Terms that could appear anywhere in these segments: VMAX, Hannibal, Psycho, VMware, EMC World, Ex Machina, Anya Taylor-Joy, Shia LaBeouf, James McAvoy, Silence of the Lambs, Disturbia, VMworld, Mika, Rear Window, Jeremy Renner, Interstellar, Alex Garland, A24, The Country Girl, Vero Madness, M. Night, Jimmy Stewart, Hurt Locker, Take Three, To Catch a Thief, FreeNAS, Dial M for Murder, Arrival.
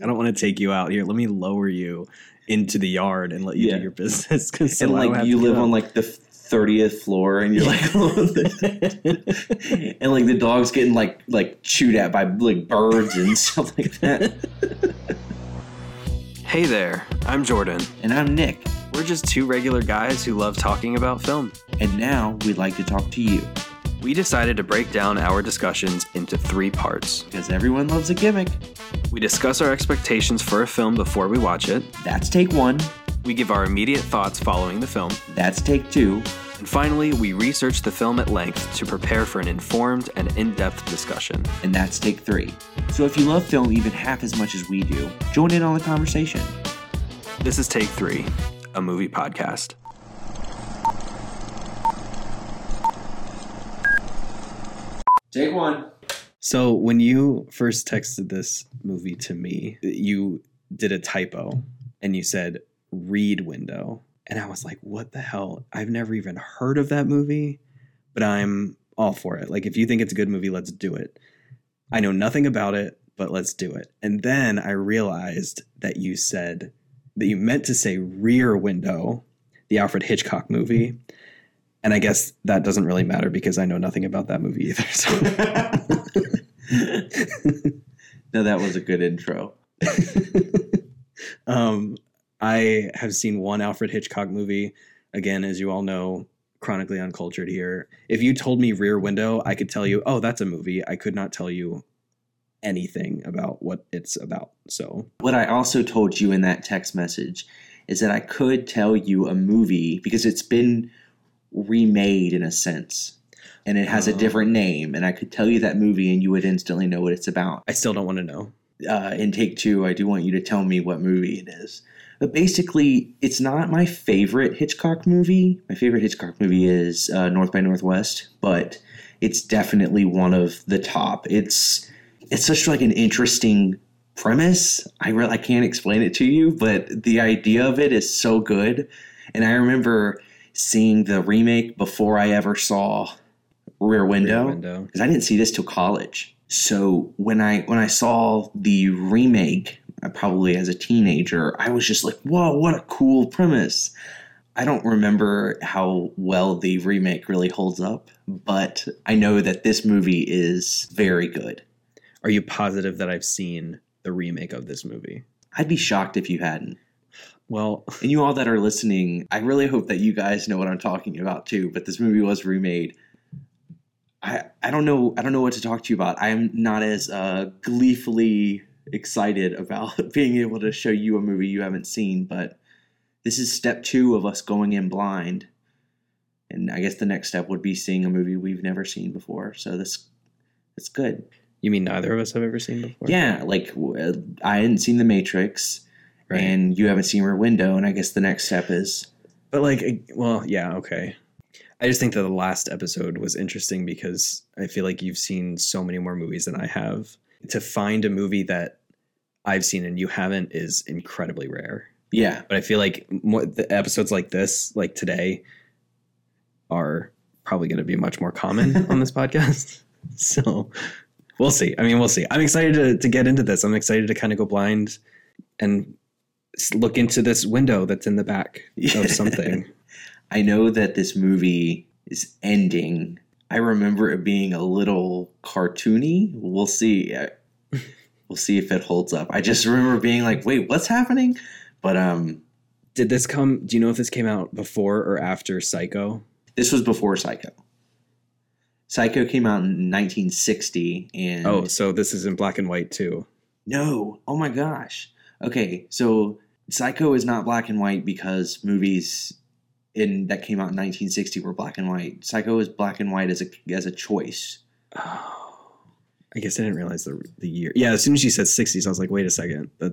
I don't want to take you out here. Let me lower you into the yard and let you do your business. And like you live on like the 30th floor and you're like, and like the dog's getting like chewed at by like birds and stuff like that. Hey there, I'm Jordan. And I'm Nick. We're just two regular guys who love talking about film. And now we'd like to talk to you. We decided to break down our discussions into 3 parts. Because everyone loves a gimmick. We discuss our expectations for a film before we watch it. That's take 1. We give our immediate thoughts following the film. That's take 2. And finally, we research the film at length to prepare for an informed and in-depth discussion. And that's take 3. So if you love film even half as much as we do, join in on the conversation. This is Take 3, a movie podcast. Take 1. So when you first texted this movie to me, you did a typo and you said Rear Window. And I was like, what the hell? I've never even heard of that movie, but I'm all for it. Like, if you think it's a good movie, let's do it. I know nothing about it, but let's do it. And then I realized that you said that you meant to say Rear Window, the Alfred Hitchcock movie. And I guess that doesn't really matter because I know nothing about that movie either. So. No, that was a good intro. I have seen one Alfred Hitchcock movie. Again, as you all know, chronically uncultured here. If you told me Rear Window, I could tell you, oh, that's a movie. I could not tell you anything about what it's about. So what I also told you in that text message is that I could tell you a movie because it's been remade in a sense and it has a different name, and I could tell you that movie and you would instantly know what it's about. I still don't want to know. In take 2, I do want you to tell me what movie it is, but basically it's not my favorite Hitchcock movie. My favorite Hitchcock movie is North by Northwest, but it's definitely one of the top. It's such like an interesting premise. I can't explain it to you, but the idea of it is so good. And I remember seeing the remake before I ever saw Rear Window, because I didn't see this till college. So when I saw the remake, probably as a teenager, I was just like, whoa, what a cool premise. I don't remember how well the remake really holds up, but I know that this movie is very good. Are you positive that I've seen the remake of this movie? I'd be shocked if you hadn't. Well, and you all that are listening, I really hope that you guys know what I'm talking about too, but this movie was remade. I don't know what to talk to you about. I'm not as gleefully excited about being able to show you a movie you haven't seen, but this is step 2 of us going in blind. And I guess the next step would be seeing a movie we've never seen before. So that's good. You mean neither of us have ever seen before? Yeah, like I hadn't seen The Matrix. Right. And you haven't seen Rear Window, and I guess the next step is... But like, well, yeah, okay. I just think that the last episode was interesting because I feel like you've seen so many more movies than I have. To find a movie that I've seen and you haven't is incredibly rare. Yeah. But I feel like the episodes like this, like today, are probably going to be much more common on this podcast. So we'll see. I mean, we'll see. I'm excited to get into this. I'm excited to kind of go blind and... look into this window that's in the back of something. I know that this movie is ending. I remember it being a little cartoony. We'll see. We'll see if it holds up. I just remember being like, wait, what's happening? But did this come? Do you know if this came out before or after Psycho? This was before Psycho. Psycho came out in 1960. And oh, so this is in black and white too. No. Oh my gosh. Okay, so Psycho is not black and white because movies that came out in 1960 were black and white. Psycho is black and white as a choice. Oh, I guess I didn't realize the year. Yeah, as soon as you said 60s, I was like, wait a second, that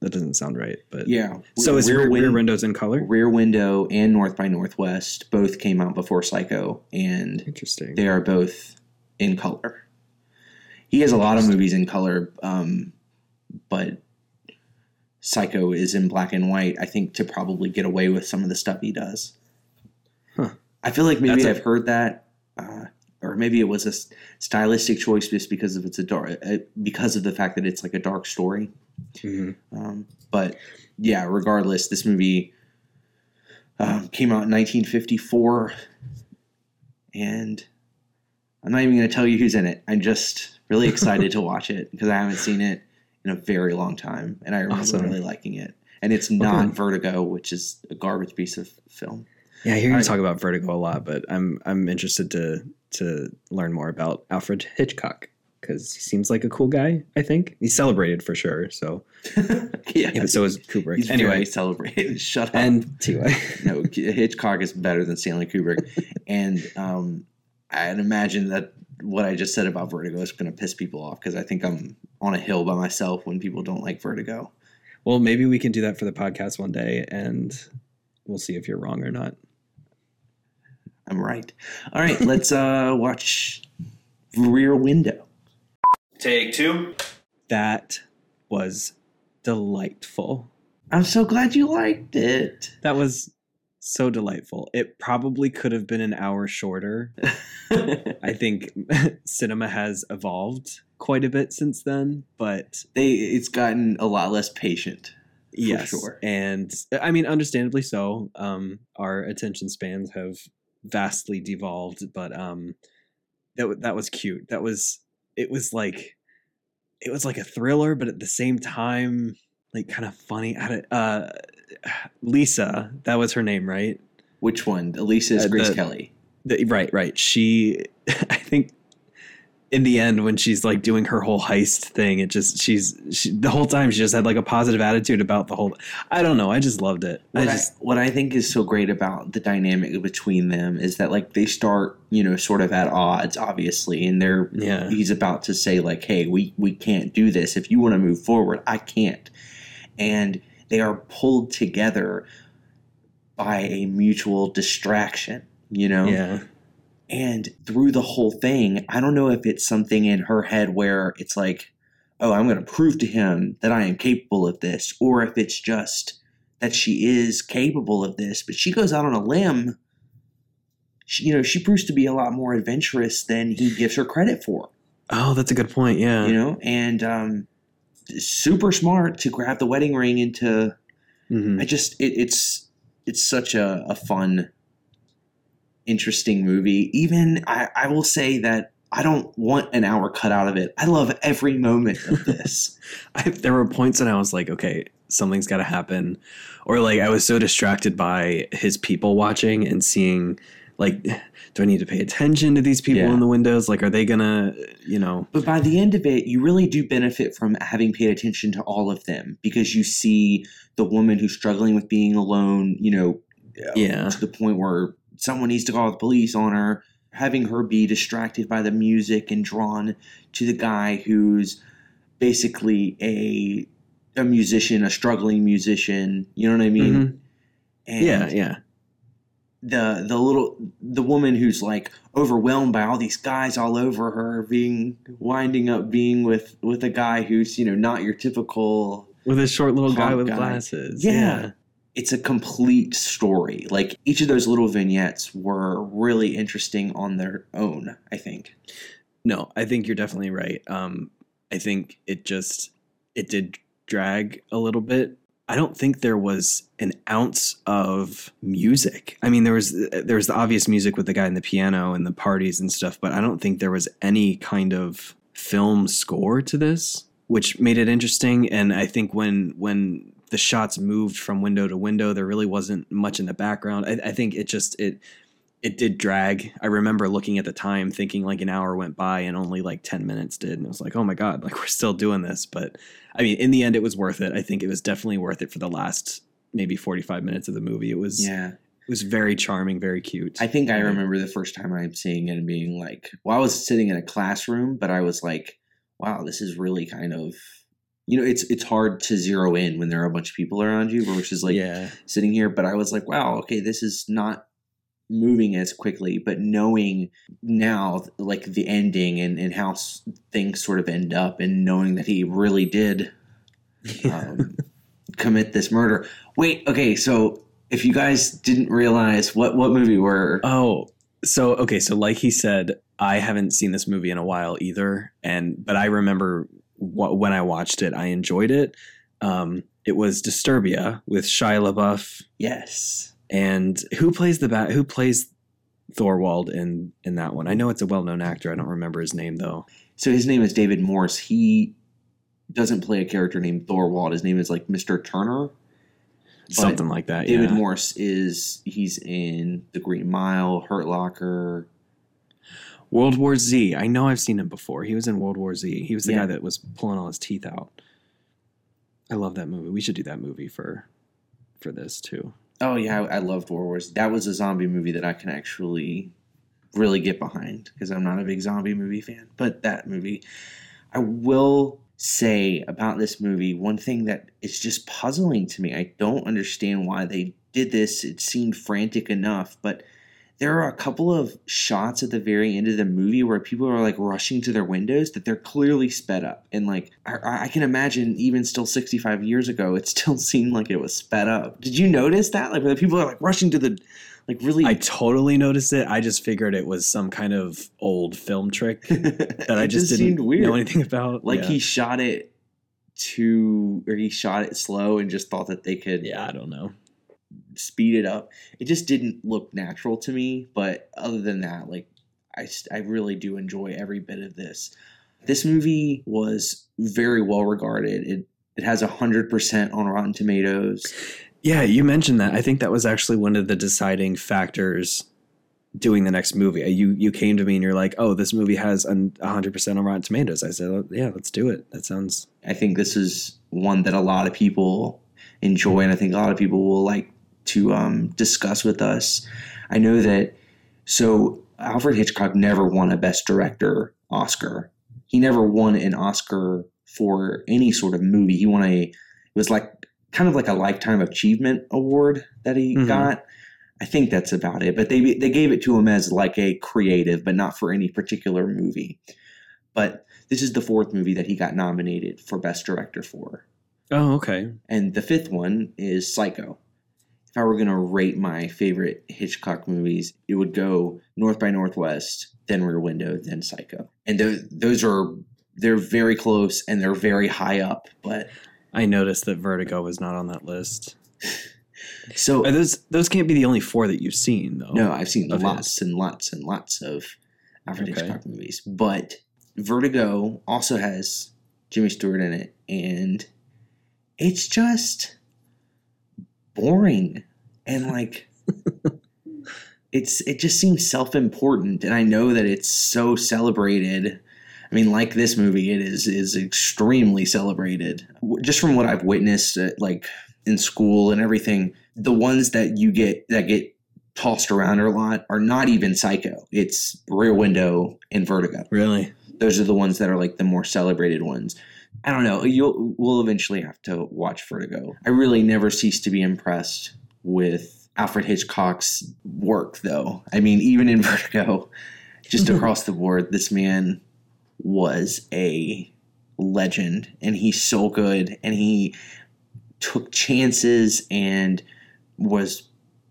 doesn't sound right. But yeah, so is Rear Windows in color? Rear Window and North by Northwest both came out before Psycho, and interesting, they are both in color. He has a lot of movies in color, but Psycho is in black and white, I think, to probably get away with some of the stuff he does. Huh. I feel like maybe I've heard that, or maybe it was a stylistic choice just because of because of the fact that it's like a dark story. Mm-hmm. But yeah, regardless, this movie came out in 1954, and I'm not even going to tell you who's in it. I'm just really excited to watch it because I haven't seen it in a very long time, and I remember really liking it. And it's not Vertigo, which is a garbage piece of film. Yeah, I hear you talk about Vertigo a lot, but I'm interested to learn more about Alfred Hitchcock because he seems like a cool guy. I think he's celebrated for sure. So yeah, but so is Kubrick. He's anyway, very celebrated. Shut up. And T.Y. No, Hitchcock is better than Stanley Kubrick, and I'd imagine that what I just said about Vertigo is going to piss people off because I think I'm on a hill by myself when people don't like Vertigo. Well, maybe we can do that for the podcast one day, and we'll see if you're wrong or not. I'm right. All right, let's watch Rear Window. Take two. That was delightful. I'm so glad you liked it. That was so delightful. It probably could have been an hour shorter. I think cinema has evolved quite a bit since then, but it's gotten a lot less patient. Yes, for sure. And I mean, understandably so. Our attention spans have vastly devolved, but that was cute. It was like a thriller, but at the same time, like kind of funny. Lisa, that was her name, right? Which one? Lisa is Grace Kelly. Right. She, I think, in the end, when she's like doing her whole heist thing, the whole time she just had like a positive attitude about the whole. I don't know. I just loved it. What I think is so great about the dynamic between them is that like they start, you know, sort of at odds, obviously, and he's about to say like, "Hey, we can't do this. If you want to move forward, I can't." And they are pulled together by a mutual distraction, you know. Yeah. And through the whole thing, I don't know if it's something in her head where it's like, oh, I'm going to prove to him that I am capable of this, or if it's just that she is capable of this. But she goes out on a limb. She proves to be a lot more adventurous than he gives her credit for. Oh, that's a good point. Yeah. You know, and super smart to grab the wedding ring and to mm-hmm. It's such a fun, interesting movie. Even I will say that I don't want an hour cut out of it. I love every moment of this. There were points when I was like, okay, something's got to happen. Or like I was so distracted by his people watching and seeing like, do I need to pay attention to these people in the windows? Like, are they going to, you know. But by the end of it, you really do benefit from having paid attention to all of them because you see the woman who's struggling with being alone, you know, to the point where someone needs to call the police on her, having her be distracted by the music and drawn to the guy who's basically a musician, a struggling musician. You know what I mean? Mm-hmm. And yeah. The woman who's like overwhelmed by all these guys all over her, winding up being with a guy who's, you know, not your typical with a short little guy with glasses. Yeah. It's a complete story. Like each of those little vignettes were really interesting on their own, I think. No, I think you're definitely right. I think it did drag a little bit. I don't think there was an ounce of music. I mean, there was the obvious music with the guy and the piano and the parties and stuff, but I don't think there was any kind of film score to this, which made it interesting. And I think when the shots moved from window to window, there really wasn't much in the background. I think it just, it did drag. I remember looking at the time thinking like an hour went by and only like 10 minutes did. And I was like, oh my God, like we're still doing this. But I mean, in the end it was worth it. I think it was definitely worth it for the last maybe 45 minutes of the movie. It was very charming, very cute. I think I remember the first time I'm seeing it and being like, well, I was sitting in a classroom, but I was like, wow, this is really kind of, you know, it's hard to zero in when there are a bunch of people around you versus like sitting here. But I was like, wow, okay, this is not moving as quickly. But knowing now, like the ending and how things sort of end up and knowing that he really did commit this murder. Wait, okay, so if you guys didn't realize what movie we're... So, like he said, I haven't seen this movie in a while either. But I remember when I watched it, I enjoyed it. It was Disturbia with Shia LaBeouf. Yes. And who plays Thorwald in that one? I know it's a well-known actor. I don't remember his name though. So his name is David Morse. He doesn't play a character named Thorwald. His name is like Mr. Turner. Something like that. David Morse he's in The Green Mile, Hurt Locker, World War Z. I know I've seen him before. He was in World War Z. He was the guy that was pulling all his teeth out. I love that movie. We should do that movie for this too. Oh yeah, I loved World War Z. That was a zombie movie that I can actually really get behind because I'm not a big zombie movie fan. But that movie, I will say about this movie, one thing that is just puzzling to me. I don't understand why they did this. It seemed frantic enough, but there are a couple of shots at the very end of the movie where people are like rushing to their windows that they're clearly sped up. And like, I can imagine even still 65 years ago, it still seemed like it was sped up. Did you notice that? Like where the people are like rushing to the, like really. I totally noticed it. I just figured it was some kind of old film trick that I just didn't know anything about. Like he shot it slow and just thought that they could. Yeah, I don't know. Speed it up. It just didn't look natural to me. But other than that, like I really do enjoy every bit of this. This movie was very well regarded. It has 100% on Rotten Tomatoes. Yeah, you mentioned that. I think that was actually one of the deciding factors doing the next movie. You came to me and you're like, oh, this movie has 100% on Rotten Tomatoes. I said, yeah, let's do it. That sounds. I think this is one that a lot of people enjoy, and I think a lot of people will like to discuss with us. I know that Alfred Hitchcock never won a Best Director Oscar. He never won an Oscar for any sort of movie. He won a Lifetime Achievement Award that he got. I think that's about it. But they gave it to him as like a creative, but not for any particular movie. But this is the fourth movie that he got nominated for Best Director for. Oh, okay. And the fifth one is Psycho. If I were going to rate my favorite Hitchcock movies, it would go North by Northwest, then Rear Window, then Psycho. And they're very close and they're very high up. But I noticed that Vertigo was not on that list. So those can't be the only four that you've seen, though. No, I've seen lots and lots of Alfred Hitchcock movies. But Vertigo also has Jimmy Stewart in it, and it's just boring. And like, it just seems self-important. And I know that it's so celebrated. I mean, like this movie, it is extremely celebrated. Just from what I've witnessed, like in school and everything, the ones that you get that get tossed around a lot are not even Psycho. It's Rear Window and Vertigo. Really? Those are the ones that are like the more celebrated ones. I don't know. We'll eventually have to watch Vertigo. I really never cease to be impressed with Alfred Hitchcock's work, though. I mean, even in Vertigo, just across the board, this man was a legend, and he's so good, and he took chances and was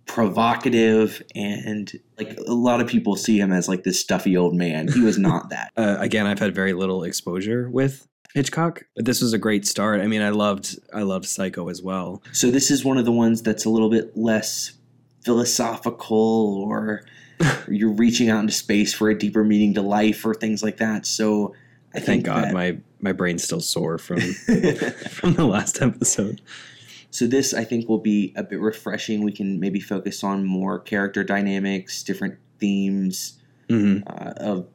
provocative, and like a lot of people see him as like this stuffy old man. He was not that. Again, I've had very little exposure with Hitchcock, but this was a great start. I mean, I loved Psycho as well. So this is one of the ones that's a little bit less philosophical, or you're reaching out into space for a deeper meaning to life or things like that. So I thank God my brain's still sore from from the last episode. So this, I think, will be a bit refreshing. We can maybe focus on more character dynamics, different themes of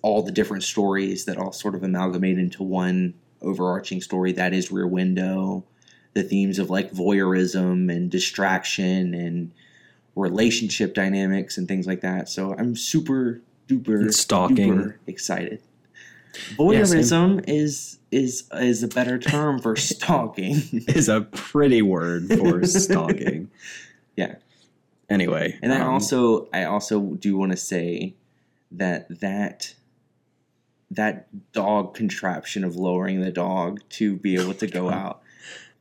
all the different stories that all sort of amalgamate into one overarching story that is Rear Window. The themes of like voyeurism and distraction and relationship dynamics and things like that. So I'm super duper excited. Voyeurism is a better term for stalking. Is a pretty word for stalking. Yeah. Anyway, and I also do want to say that dog contraption of lowering the dog to be able to go out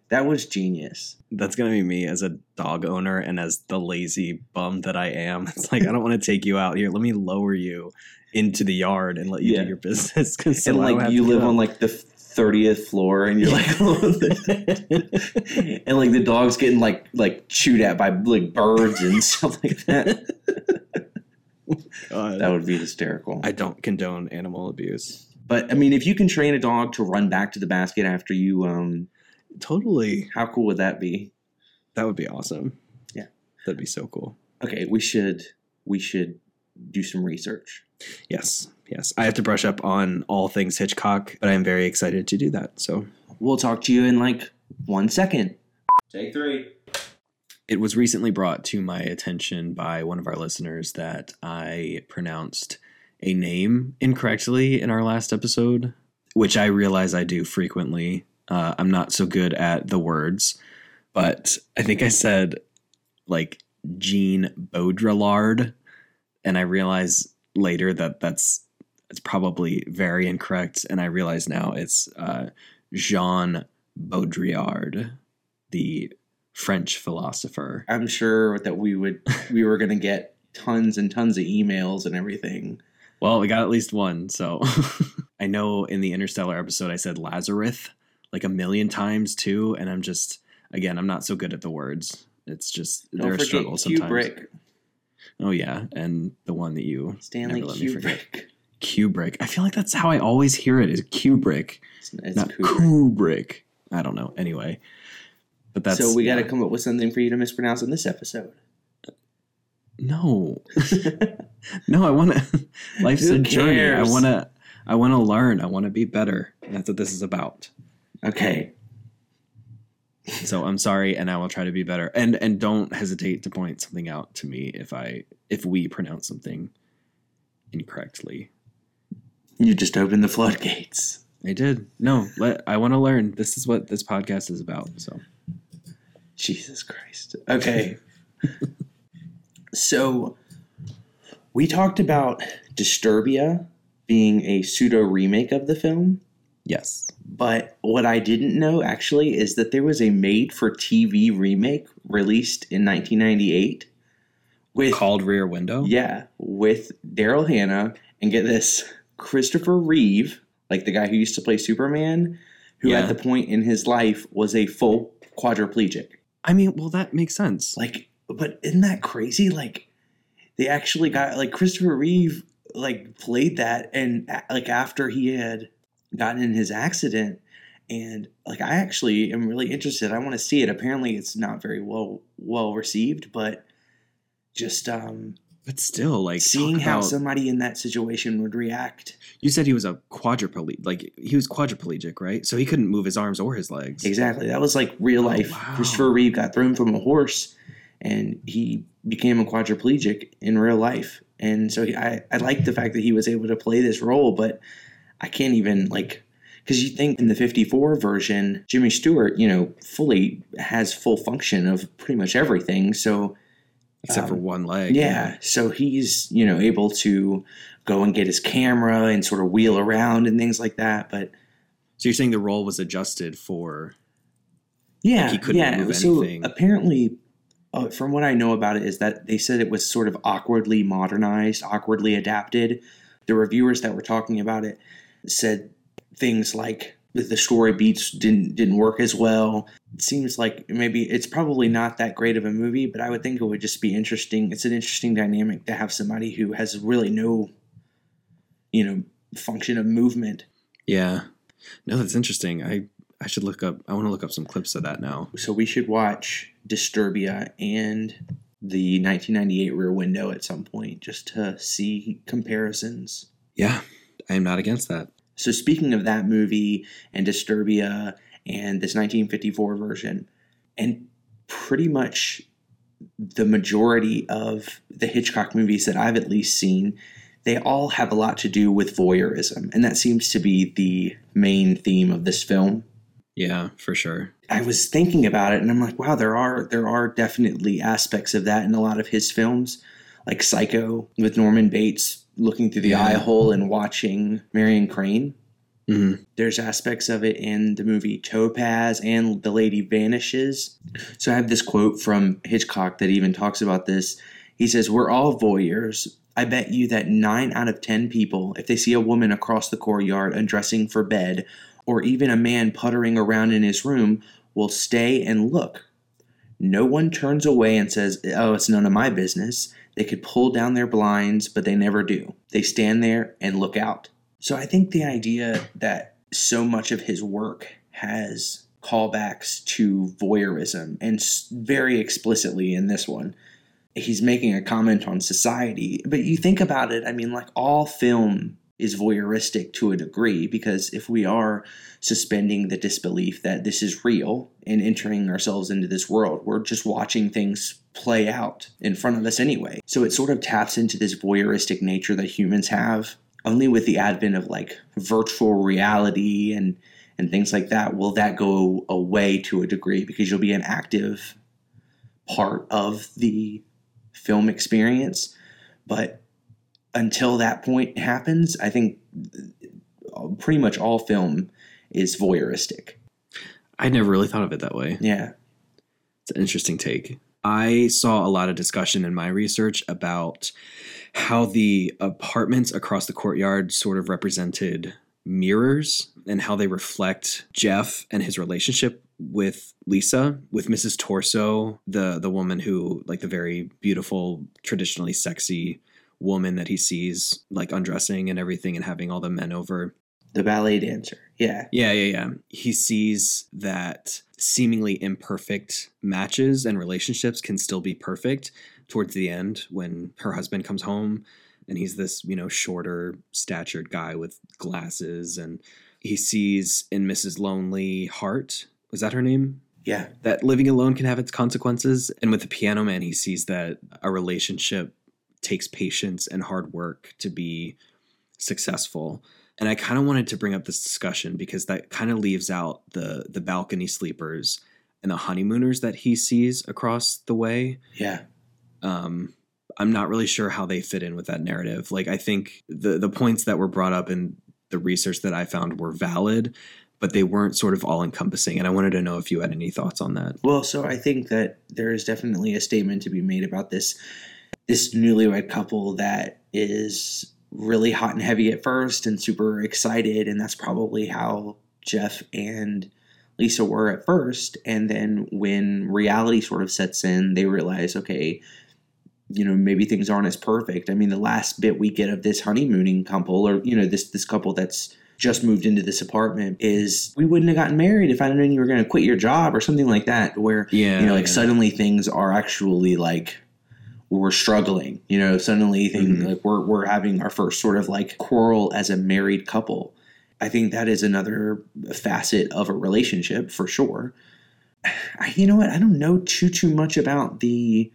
That was genius. That's going to be me as a dog owner and as the lazy bum that I am. It's like, I don't want to take you out here. Let me lower you into the yard and let you do your business. And like you live on like the 30th floor and you're like, and like the dog's getting like chewed at by like birds and stuff like that. God. That would be hysterical. I don't condone animal abuse. But I mean, if you can train a dog to run back to the basket after you, totally. How cool would that be? That would be awesome. Yeah. That'd be so cool. Okay, we should do some research. Yes. Yes. I have to brush up on all things Hitchcock, but I'm very excited to do that. So we'll talk to you in like 1 second. Take three. It was recently brought to my attention by one of our listeners that I pronounced a name incorrectly in our last episode, which I realize I do frequently. I'm not so good at the words, but I think I said like Jean Baudrillard, and I realized later that it's probably very incorrect. And I realize now it's Jean Baudrillard, the French philosopher. I'm sure that we were going to get tons and tons of emails and everything. Well, we got at least one. So I know in the Interstellar episode, I said Lazarus like 1,000,000 times too. And I'm just, again, I'm not so good at the words. It's just, they're a struggle sometimes. Kubrick. Oh yeah. And the one that you Stanley never let me forget. Kubrick. I feel like that's how I always hear it, is Kubrick. It's not Kubrick. I don't know. Anyway, but that's, so we got to come up with something for you to mispronounce in this episode. No, no, I want to, life's a journey. I want to learn. I want to be better. That's what this is about. Okay. So I'm sorry, and I will try to be better. And don't hesitate to point something out to me if we pronounce something incorrectly. You just opened the floodgates. I did. No, I want to learn. This is what this podcast is about. So, Jesus Christ. Okay. So we talked about Disturbia being a pseudo remake of the film. Yes. But what I didn't know, actually, is that there was a made-for-TV remake released in 1998. Called Rear Window? Yeah, with Daryl Hannah and, get this, Christopher Reeve, like the guy who used to play Superman, who at the point in his life was a full quadriplegic. I mean, well, that makes sense. Like, but isn't that crazy? Like, they actually got, like, Christopher Reeve, like, played that, and, like, after he had gotten in his accident, and like I actually am really interested. I want to see it. Apparently it's not very well received, but just but still, like, seeing how somebody in that situation would react. You said he was a quadriplegic, like he was quadriplegic, right? So he couldn't move his arms or his legs. Exactly. That was like real life. Wow. Christopher Reeve got thrown from a horse and he became a quadriplegic in real life. And so I like the fact that he was able to play this role, but I can't even, like, because you think in the 54 version, Jimmy Stewart, you know, fully has full function of pretty much everything. So except for one leg. Yeah. So he's, you know, able to go and get his camera and sort of wheel around and things like that. But so you're saying the role was adjusted for. Yeah. Like he couldn't move anything. So apparently, from what I know about it, is that they said it was sort of awkwardly modernized, awkwardly adapted. The reviewers that were talking about it said things like the story beats didn't work as well. It seems like maybe it's probably not that great of a movie, but I would think it would just be interesting. It's an interesting dynamic to have somebody who has really no, you know, function of movement. Yeah. No, that's interesting. I should look up. I want to look up some clips of that now. So we should watch Disturbia and the 1998 Rear Window at some point just to see comparisons. Yeah. I am not against that. So speaking of that movie and Disturbia and this 1954 version, and pretty much the majority of the Hitchcock movies that I've at least seen, they all have a lot to do with voyeurism. And that seems to be the main theme of this film. Yeah, for sure. I was thinking about it and I'm like, wow, there are definitely aspects of that in a lot of his films, like Psycho with Norman Bates looking through the eye hole and watching Marion Crane. Mm-hmm. There's aspects of it in the movie Topaz and The Lady Vanishes. So I have this quote from Hitchcock that even talks about this. He says, "We're all voyeurs. I bet you that 9 out of 10 people, if they see a woman across the courtyard undressing for bed, or even a man puttering around in his room, will stay and look. No one turns away and says, 'Oh, it's none of my business.' They could pull down their blinds, but they never do. They stand there and look out." So I think the idea that so much of his work has callbacks to voyeurism, and very explicitly in this one, he's making a comment on society. But you think about it, I mean, like, all film is voyeuristic to a degree, because if we are suspending the disbelief that this is real and entering ourselves into this world, we're just watching things play out in front of us anyway. So it sort of taps into this voyeuristic nature that humans have. Only with the advent of, like, virtual reality and things like that will that go away to a degree, because you'll be an active part of the film experience. But until that point happens, I think pretty much all film is voyeuristic. I never really thought of it that way. Yeah. It's an interesting take. I saw a lot of discussion in my research about how the apartments across the courtyard sort of represented mirrors, and how they reflect Jeff and his relationship with Lisa, with Mrs. Torso, the woman who, like, the very beautiful, traditionally sexy woman that he sees, like, undressing and everything and having all the men over. The ballet dancer. Yeah. Yeah. He sees that seemingly imperfect matches and relationships can still be perfect towards the end, when her husband comes home and he's this, you know, shorter statured guy with glasses. And he sees in Mrs. Lonely Heart, was that her name? Yeah. That living alone can have its consequences. And with the Piano Man, he sees that a relationship takes patience and hard work to be successful. And I kind of wanted to bring up this discussion because that kind of leaves out the balcony sleepers and the honeymooners that he sees across the way. Yeah. I'm not really sure how they fit in with that narrative. Like, I think the points that were brought up in the research that I found were valid, but they weren't sort of all encompassing. And I wanted to know if you had any thoughts on that. Well, so I think that there is definitely a statement to be made about this newlywed couple that is really hot and heavy at first and super excited. And that's probably how Jeff and Lisa were at first. And then when reality sort of sets in, they realize, okay, you know, maybe things aren't as perfect. I mean, the last bit we get of this honeymooning couple, or, you know, this couple that's just moved into this apartment, is, "We wouldn't have gotten married if I didn't know you were going to quit your job," or something like that, where, yeah, you know, like, suddenly things are actually, like, we're struggling, you know, suddenly things, mm-hmm, like we're having our first sort of, like, quarrel as a married couple. I think that is another facet of a relationship for sure. You know what? I don't know too much about the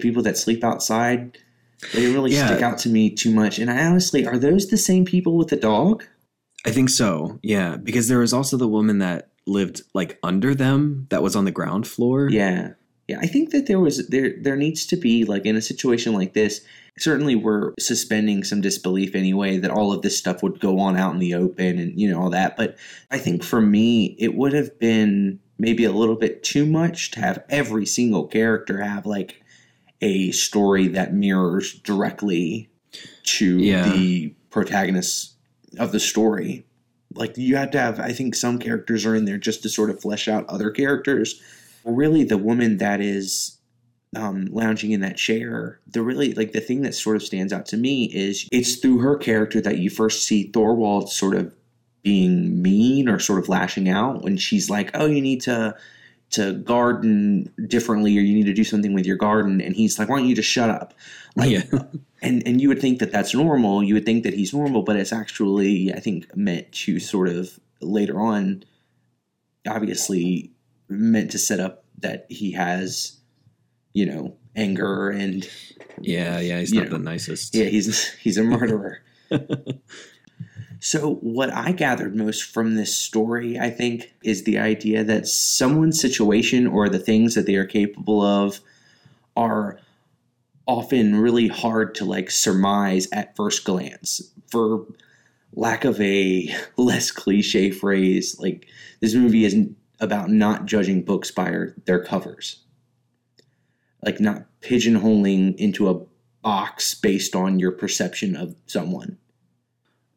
people that sleep outside. They really stick out to me too much. And I honestly, are those the same people with the dog? I think so. Yeah. Because there was also the woman that lived, like, under them that was on the ground floor. Yeah. Yeah. I think that there needs to be, like, in a situation like this, certainly we're suspending some disbelief anyway that all of this stuff would go on out in the open and, you know, all that. But I think for me, it would have been maybe a little bit too much to have every single character have, like, a story that mirrors directly to the protagonist of the story. Like, you have to have, I think some characters are in there just to sort of flesh out other characters. Really, the woman that is lounging in that chair, the thing that sort of stands out to me is it's through her character that you first see Thorwald sort of being mean or sort of lashing out when she's like, "Oh, you need to garden differently, or you need to do something with your garden." And he's like, "Why don't you just shut up?" Like, yeah. and you would think that that's normal. You would think that he's normal, but it's actually, I think, meant to sort of later on, obviously meant to set up that he has, you know, anger and... Yeah, he's not the nicest. Yeah, he's a murderer. So what I gathered most from this story, I think, is the idea that someone's situation or the things that they are capable of are often really hard to, like, surmise at first glance. For lack of a less cliche phrase, like this movie isn't about not judging books by their covers. Like not pigeonholing into a box based on your perception of someone.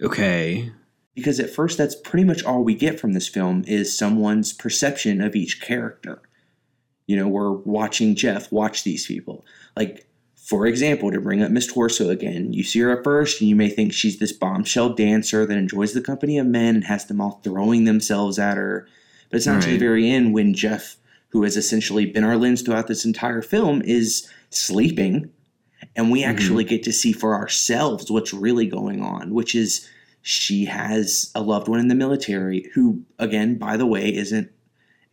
Okay. Because at first that's pretty much all we get from this film is someone's perception of each character. You know, we're watching Jeff watch these people. Like, for example, to bring up Miss Torso again, you see her at first and you may think she's this bombshell dancer that enjoys the company of men and has them all throwing themselves at her. But it's not until the very end when Jeff, who has essentially been our lens throughout this entire film, is sleeping. And we actually get to see for ourselves what's really going on, which is she has a loved one in the military who, again, by the way, isn't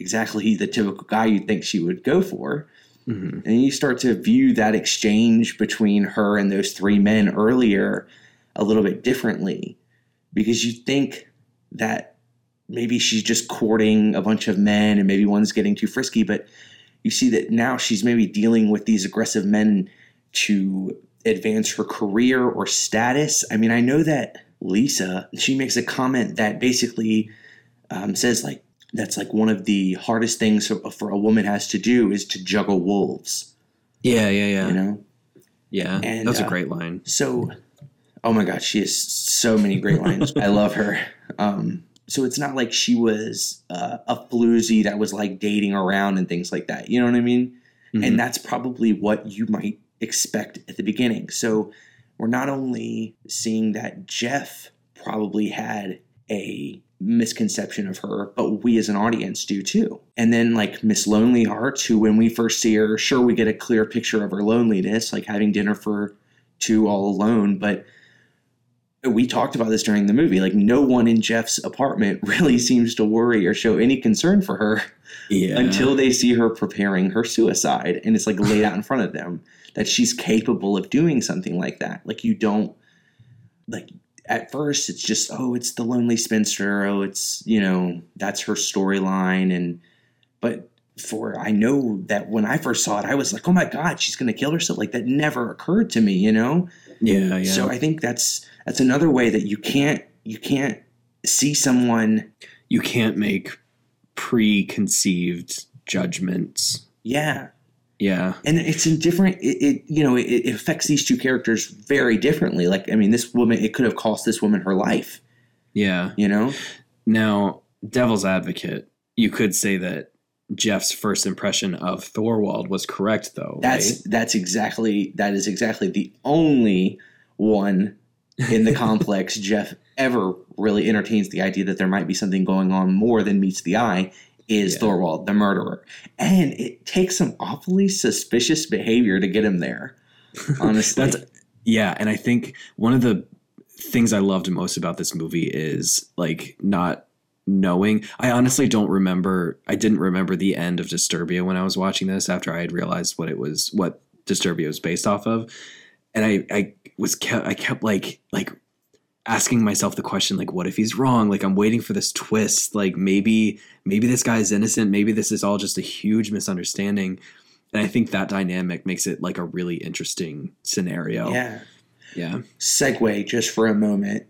exactly the typical guy you'd think she would go for. Mm-hmm. And you start to view that exchange between her and those three men earlier a little bit differently, because you think that maybe she's just courting a bunch of men and maybe one's getting too frisky, but you see that now she's maybe dealing with these aggressive men to advance her career or status. I mean, I know that Lisa, she makes a comment that basically says like, that's like one of the hardest things for a woman has to do is to juggle wolves. Yeah. You know? Yeah, and that's a great line. So, oh my God, she has so many great lines. I love her. So it's not like she was a floozy that was like dating around and things like that. You know what I mean? Mm-hmm. And that's probably what you might expect at the beginning. So we're not only seeing that Jeff probably had a misconception of her, but we as an audience do too. And then like Miss Lonely Hearts, who when we first see her, sure, we get a clear picture of her loneliness, like having dinner for two all alone. But we talked about this during the movie. Like no one in Jeff's apartment really seems to worry or show any concern for her until they see her preparing her suicide. And it's like laid out in front of them that she's capable of doing something like that. Like you don't like at first it's just, oh, it's the lonely spinster. Oh, it's, you know, that's her storyline. And, but for, I know that when I first saw it, I was like, oh my God, she's going to kill herself. Like that never occurred to me, you know? Yeah. So I think that's another way that you can't see someone. You can't make preconceived judgments. Yeah. And it's indifferent. It affects these two characters very differently. Like, I mean, this woman, it could have cost this woman her life. Yeah. You know? Now, devil's advocate, you could say that Jeff's first impression of Thorwald was correct, though. That is exactly the only one in the complex Jeff ever really entertains the idea that there might be something going on more than meets the eye. Is Thorwald the murderer. And it takes some awfully suspicious behavior to get him there, honestly. And I think one of the things I loved most about this movie is, like, not knowing. I honestly didn't remember the end of Disturbia when I was watching this after I had realized what Disturbia was based off of. And I kept asking myself the question, like, what if he's wrong? Like, I'm waiting for this twist. Like, maybe this guy is innocent. Maybe this is all just a huge misunderstanding. And I think that dynamic makes it like a really interesting scenario. Yeah. Segue just for a moment,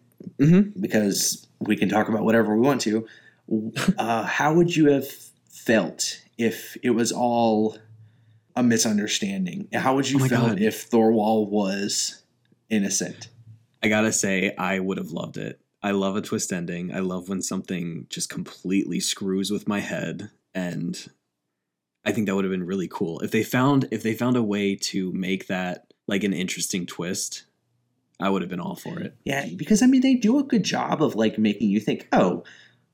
because we can talk about whatever we want to. How would you have felt if it was all a misunderstanding? How would you felt if Thorwald was innocent? I gotta say, I would have loved it. I love a twist ending. I love when something just completely screws with my head. And I think that would have been really cool. If they found a way to make that like an interesting twist, I would have been all for it. Yeah, because I mean, they do a good job of like making you think, oh,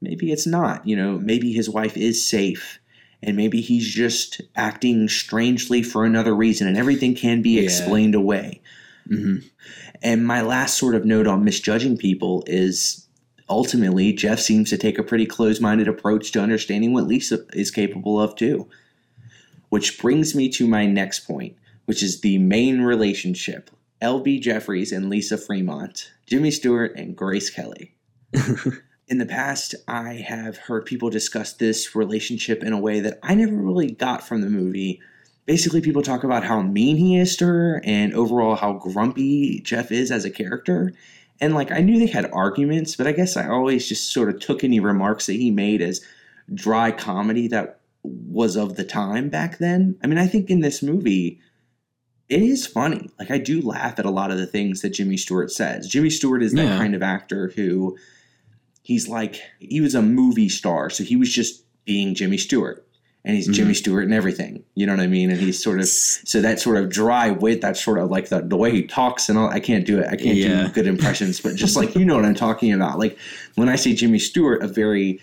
maybe it's not, you know, maybe his wife is safe and maybe he's just acting strangely for another reason and everything can be explained away. Mm-hmm. And my last sort of note on misjudging people is ultimately Jeff seems to take a pretty close-minded approach to understanding what Lisa is capable of too, which brings me to my next point, which is the main relationship, LB Jeffries and Lisa Fremont, Jimmy Stewart and Grace Kelly. In the past, I have heard people discuss this relationship in a way that I never really got from the movie. Basically, people talk about how mean he is to her and overall how grumpy Jeff is as a character. And, like, I knew they had arguments, but I guess I always just sort of took any remarks that he made as dry comedy that was of the time back then. I mean, I think in this movie, it is funny. Like, I do laugh at a lot of the things that Jimmy Stewart says. Jimmy Stewart is that kind of actor who he's like, he was a movie star, so he was just being Jimmy Stewart. And he's Jimmy Stewart and everything. You know what I mean? And he's sort of, so that sort of dry wit, that sort of like the way he talks and all, I can't do it. I can't do good impressions, but just like, you know what I'm talking about. Like when I say Jimmy Stewart, a very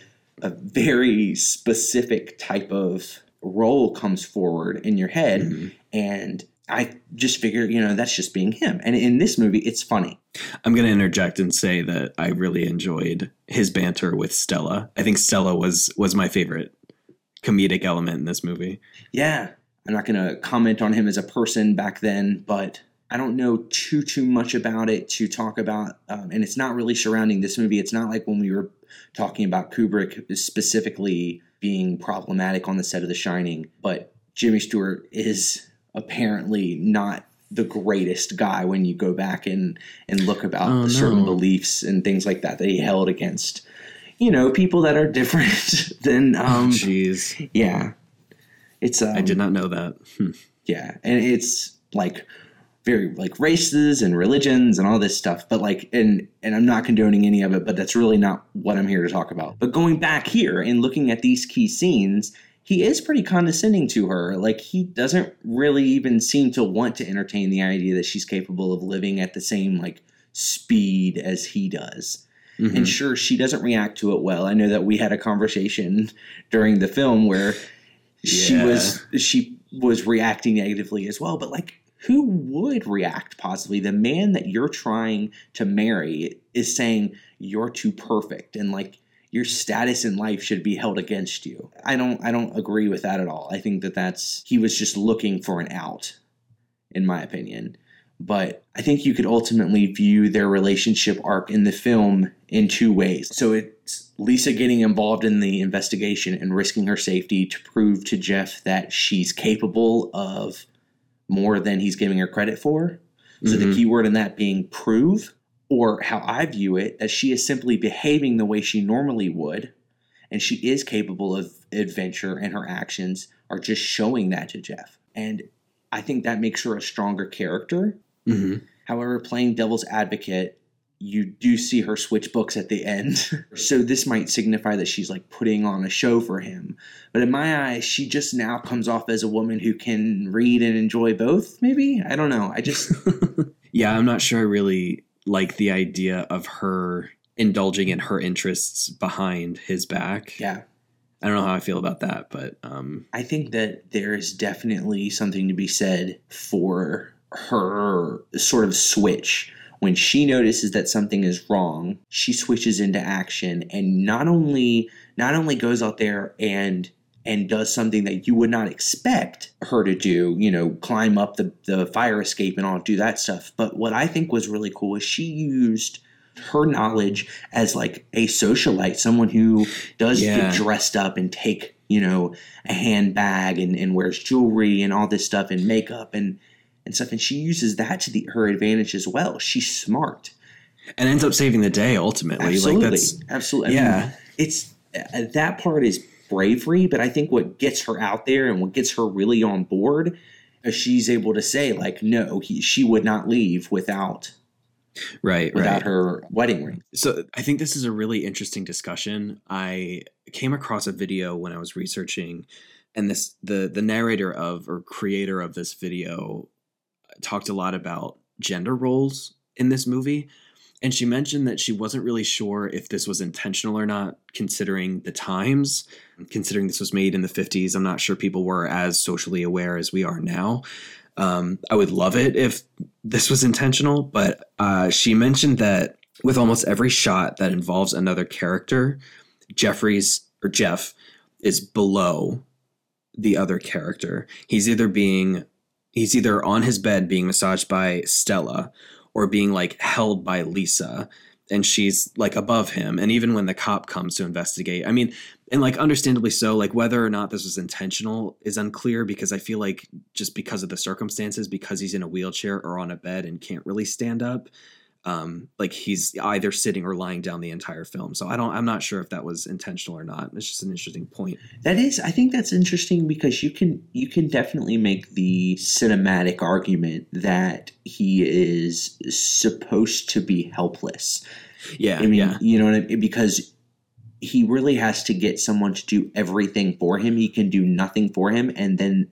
specific type of role comes forward in your head. Mm-hmm. And I just figure, you know, that's just being him. And in this movie, it's funny. I'm going to interject and say that I really enjoyed his banter with Stella. I think Stella was my favorite comedic element in this movie. Yeah. I'm not going to comment on him as a person back then, but I don't know too much about it to talk about. And it's not really surrounding this movie. It's not like when we were talking about Kubrick specifically being problematic on the set of The Shining, but Jimmy Stewart is apparently not the greatest guy when you go back and look about certain beliefs and things like that he held against, you know, people that are different than, jeez. Yeah. It's, I did not know that. Yeah. And it's like very like races and religions and all this stuff, but like, and I'm not condoning any of it, but that's really not what I'm here to talk about. But going back here and looking at these key scenes, he is pretty condescending to her. Like he doesn't really even seem to want to entertain the idea that she's capable of living at the same like speed as he does. Mm-hmm. And sure, she doesn't react to it well. I know that we had a conversation during the film where she was reacting negatively as well. But like, who would react positively? The man that you're trying to marry is saying you're too perfect and like your status in life should be held against you. I don't agree with that at all. I think that's he was just looking for an out, in my opinion. But I think you could ultimately view their relationship arc in the film in two ways. So it's Lisa getting involved in the investigation and risking her safety to prove to Jeff that she's capable of more than he's giving her credit for. So the key word in that being prove, or how I view it, that she is simply behaving the way she normally would. And she is capable of adventure and her actions are just showing that to Jeff. And I think that makes her a stronger character. Mm-hmm. However, playing devil's advocate, you do see her switch books at the end. So this might signify that she's like putting on a show for him. But in my eyes, she just now comes off as a woman who can read and enjoy both, maybe? I don't know. I just... Yeah, I'm not sure I really like the idea of her indulging in her interests behind his back. Yeah. I don't know how I feel about that, but... I think that there is definitely something to be said for her sort of switch. When she notices that something is wrong, she switches into action and not only goes out there and does something that you would not expect her to do, you know, climb up the fire escape and all do that stuff. But what I think was really cool is she used her knowledge as like a socialite, someone who does get dressed up and take, you know, a handbag and wears jewelry and all this stuff and makeup and stuff. And she uses that to her advantage as well. She's smart. And ends up saving the day ultimately. Absolutely. Like that's, absolutely. Yeah. I mean, it's that part is bravery, but I think what gets her out there and what gets her really on board is she's able to say like, no, she would not leave without... Without her wedding ring. So I think this is a really interesting discussion. I came across a video when I was researching, and the narrator of or creator of this video talked a lot about gender roles in this movie. And she mentioned that she wasn't really sure if this was intentional or not, considering the times, considering this was made in the 50s. I'm not sure people were as socially aware as we are now. I would love it if this was intentional, but she mentioned that with almost every shot that involves another character, Jeff is below the other character. He's either on his bed being massaged by Stella or being like held by Lisa, and she's like above him. And even when the cop comes to investigate, I mean, and like understandably so, like whether or not this was intentional is unclear, because I feel like just because of the circumstances, because he's in a wheelchair or on a bed and can't really stand up, Like he's either sitting or lying down the entire film. So I'm not sure if that was intentional or not. It's just an interesting point. That is, I think that's interesting because you can definitely make the cinematic argument that he is supposed to be helpless. Yeah. I mean, you know what I mean? Because he really has to get someone to do everything for him. He can do nothing for him. And then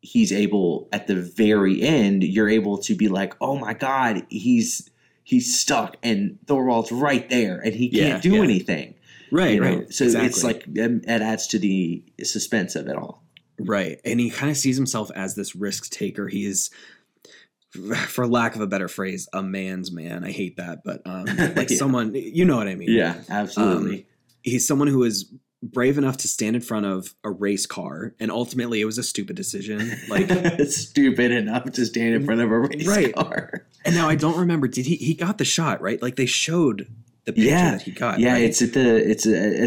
he's able at the very end, you're able to be like, oh my God, he's stuck and Thorvald's right there and he can't do anything. Right. You know? Right. So it's like, it adds to the suspense of it all. Right. And he kind of sees himself as this risk taker. He is, for lack of a better phrase, a man's man. I hate that, but like someone, you know what I mean? Yeah, absolutely. He's someone who is brave enough to stand in front of a race car, and ultimately it was a stupid decision. Like stupid enough to stand in front of a race car. And now I don't remember. Did he got the shot right? Like they showed the picture that he got. Yeah, right? At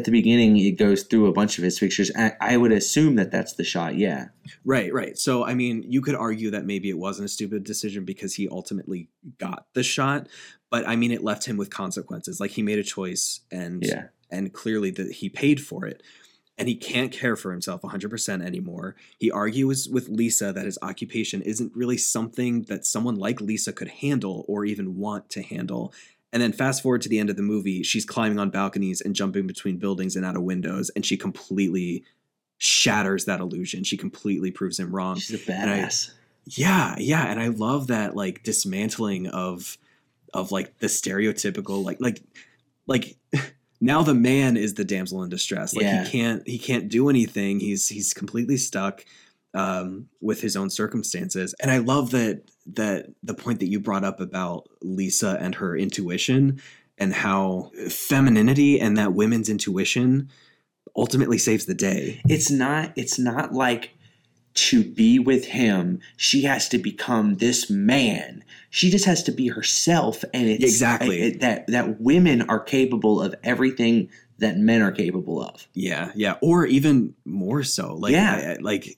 the beginning. It goes through a bunch of his pictures. I would assume that that's the shot. Yeah. Right. Right. So I mean, you could argue that maybe it wasn't a stupid decision because he ultimately got the shot, but I mean, it left him with consequences. Like he made a choice, and and clearly that he paid for it, and he can't care for himself 100% anymore. He argues with Lisa that his occupation isn't really something that someone like Lisa could handle or even want to handle. And then fast forward to the end of the movie, she's climbing on balconies and jumping between buildings and out of windows. And she completely shatters that illusion. She completely proves him wrong. She's a badass. And I love that like dismantling of like the stereotypical, like now the man is the damsel in distress. Like he can't do anything. He's completely stuck with his own circumstances. And I love that the point that you brought up about Lisa and her intuition and how femininity and that women's intuition ultimately saves the day. It's not like to be with him, she has to become this man. She just has to be herself. And it's exactly that women are capable of everything that men are capable of. Yeah. Yeah. Or even more so. Like, absolutely.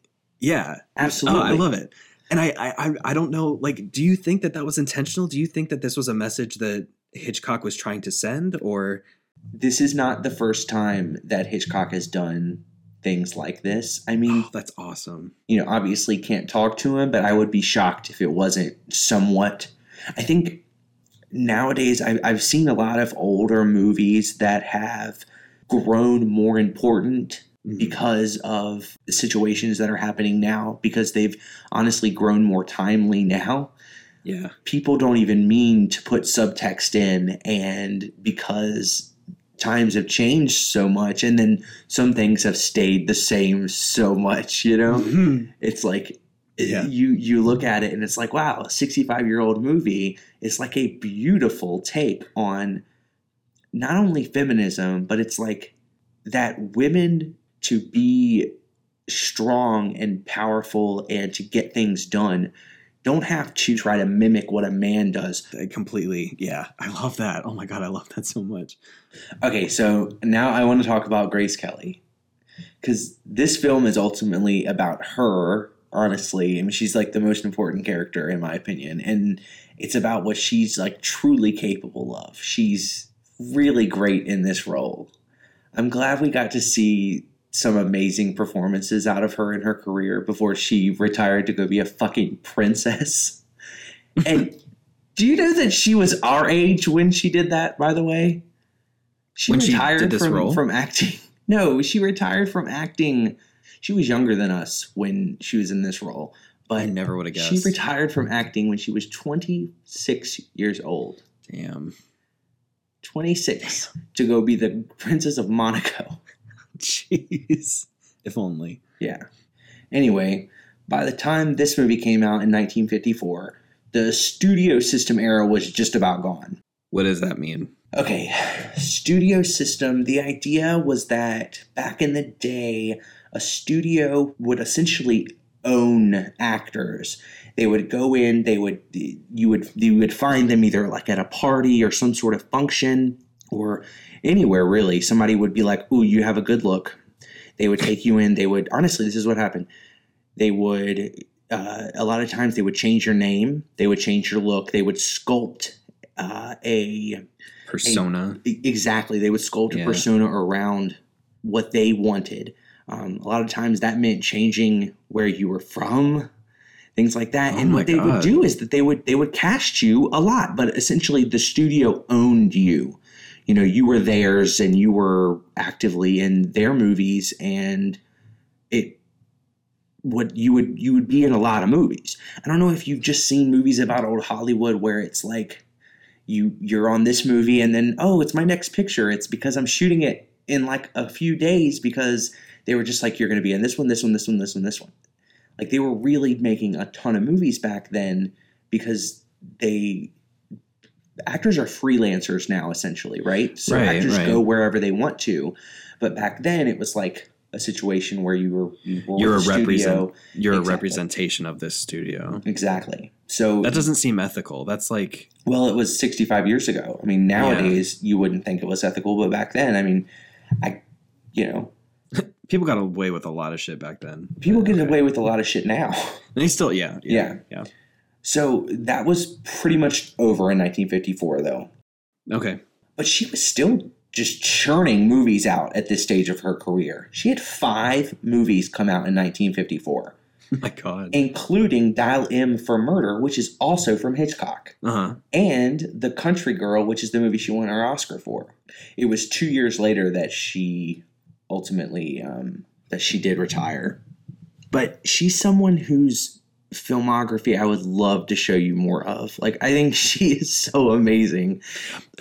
Oh, I love it. And I don't know, like, do you think that was intentional? Do you think that this was a message that Hitchcock was trying to send, or? This is not the first time that Hitchcock has done things like this. I mean, that's awesome. You know, obviously can't talk to him, but I would be shocked if it wasn't somewhat. I think nowadays I've seen a lot of older movies that have grown more important because of situations that are happening now, because they've honestly grown more timely now. Yeah. People don't even mean to put subtext in, and because times have changed so much, and then some things have stayed the same so much, you know? Mm-hmm. It's like you look at it and it's like, wow, a 65-year-old movie is like a beautiful take on not only feminism, but it's like that women to be strong and powerful and to get things done don't have to try to mimic what a man does. Completely. Yeah. I love that. Oh my God. I love that so much. Okay. So now I want to talk about Grace Kelly, because this film is ultimately about her, honestly. I mean, she's like the most important character in my opinion. And it's about what she's like truly capable of. She's really great in this role. I'm glad we got to see some amazing performances out of her in her career before she retired to go be a fucking princess. And do you know that she was our age when she did that, by the way? She retired from acting. No, she retired from acting. She was younger than us when she was in this role. But I never would have guessed. She retired from acting when she was 26 years old. Damn. 26 to go be the Princess of Monaco. Jeez, if only. Yeah. Anyway, by the time this movie came out in 1954, the studio system era was just about gone. What does that mean? Okay, studio system. The idea was that back in the day, a studio would essentially own actors. They would go in. You would find them either like at a party or some sort of function, or anywhere really. Somebody would be like, ooh, you have a good look. They would take you in. They would, honestly, this is what happened. They would, a lot of times they would change your name. They would change your look. They would sculpt a persona. Exactly. They would sculpt a persona around what they wanted. A lot of times that meant changing where you were from, things like that. And what they would do is that they would cast you a lot, but essentially the studio owned you. You know, you were theirs and you were actively in their movies, and you would be in a lot of movies. I don't know if you've just seen movies about old Hollywood where it's like you're on this movie and then, oh, it's my next picture. It's because I'm shooting it in like a few days, because they were just like, you're going to be in this one, this one, this one, this one, this one. Like, they were really making a ton of movies back then because actors are freelancers now, essentially, right? So actors go wherever they want to. But back then it was like a situation where you're a representation of this studio. Exactly. So that doesn't seem ethical. That's like, well, it was 65 years ago. I mean, nowadays you wouldn't think it was ethical, but back then, I mean, people got away with a lot of shit back then. People get away with a lot of shit now. And they still, yeah. So that was pretty much over in 1954, though. Okay. But she was still just churning movies out at this stage of her career. She had 5 movies come out in 1954. Oh my God. Including Dial M for Murder, which is also from Hitchcock. Uh-huh. And The Country Girl, which is the movie she won her Oscar for. It was 2 years later that she... ultimately, that she did retire. But she's someone whose filmography I would love to show you more of. Like, I think she is so amazing.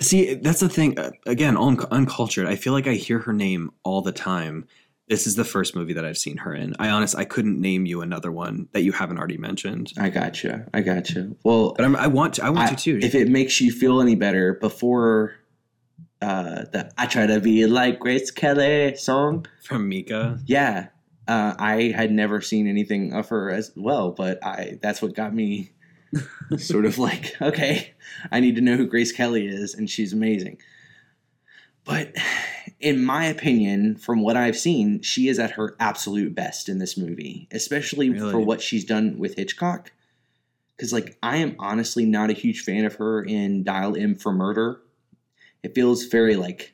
See, that's the thing. Again, uncultured. I feel like I hear her name all the time. This is the first movie that I've seen her in. I couldn't name you another one that you haven't already mentioned. I gotcha. Well, but I want to too. If it makes you feel any better, before... the I Try to Be Like Grace Kelly song from Mika. Yeah. I had never seen anything of her as well, but that's what got me sort of like, okay, I need to know who Grace Kelly is, and she's amazing. But in my opinion, from what I've seen, she is at her absolute best in this movie, especially for what she's done with Hitchcock. Because, like, I am honestly not a huge fan of her in Dial M for Murder. It feels very, like,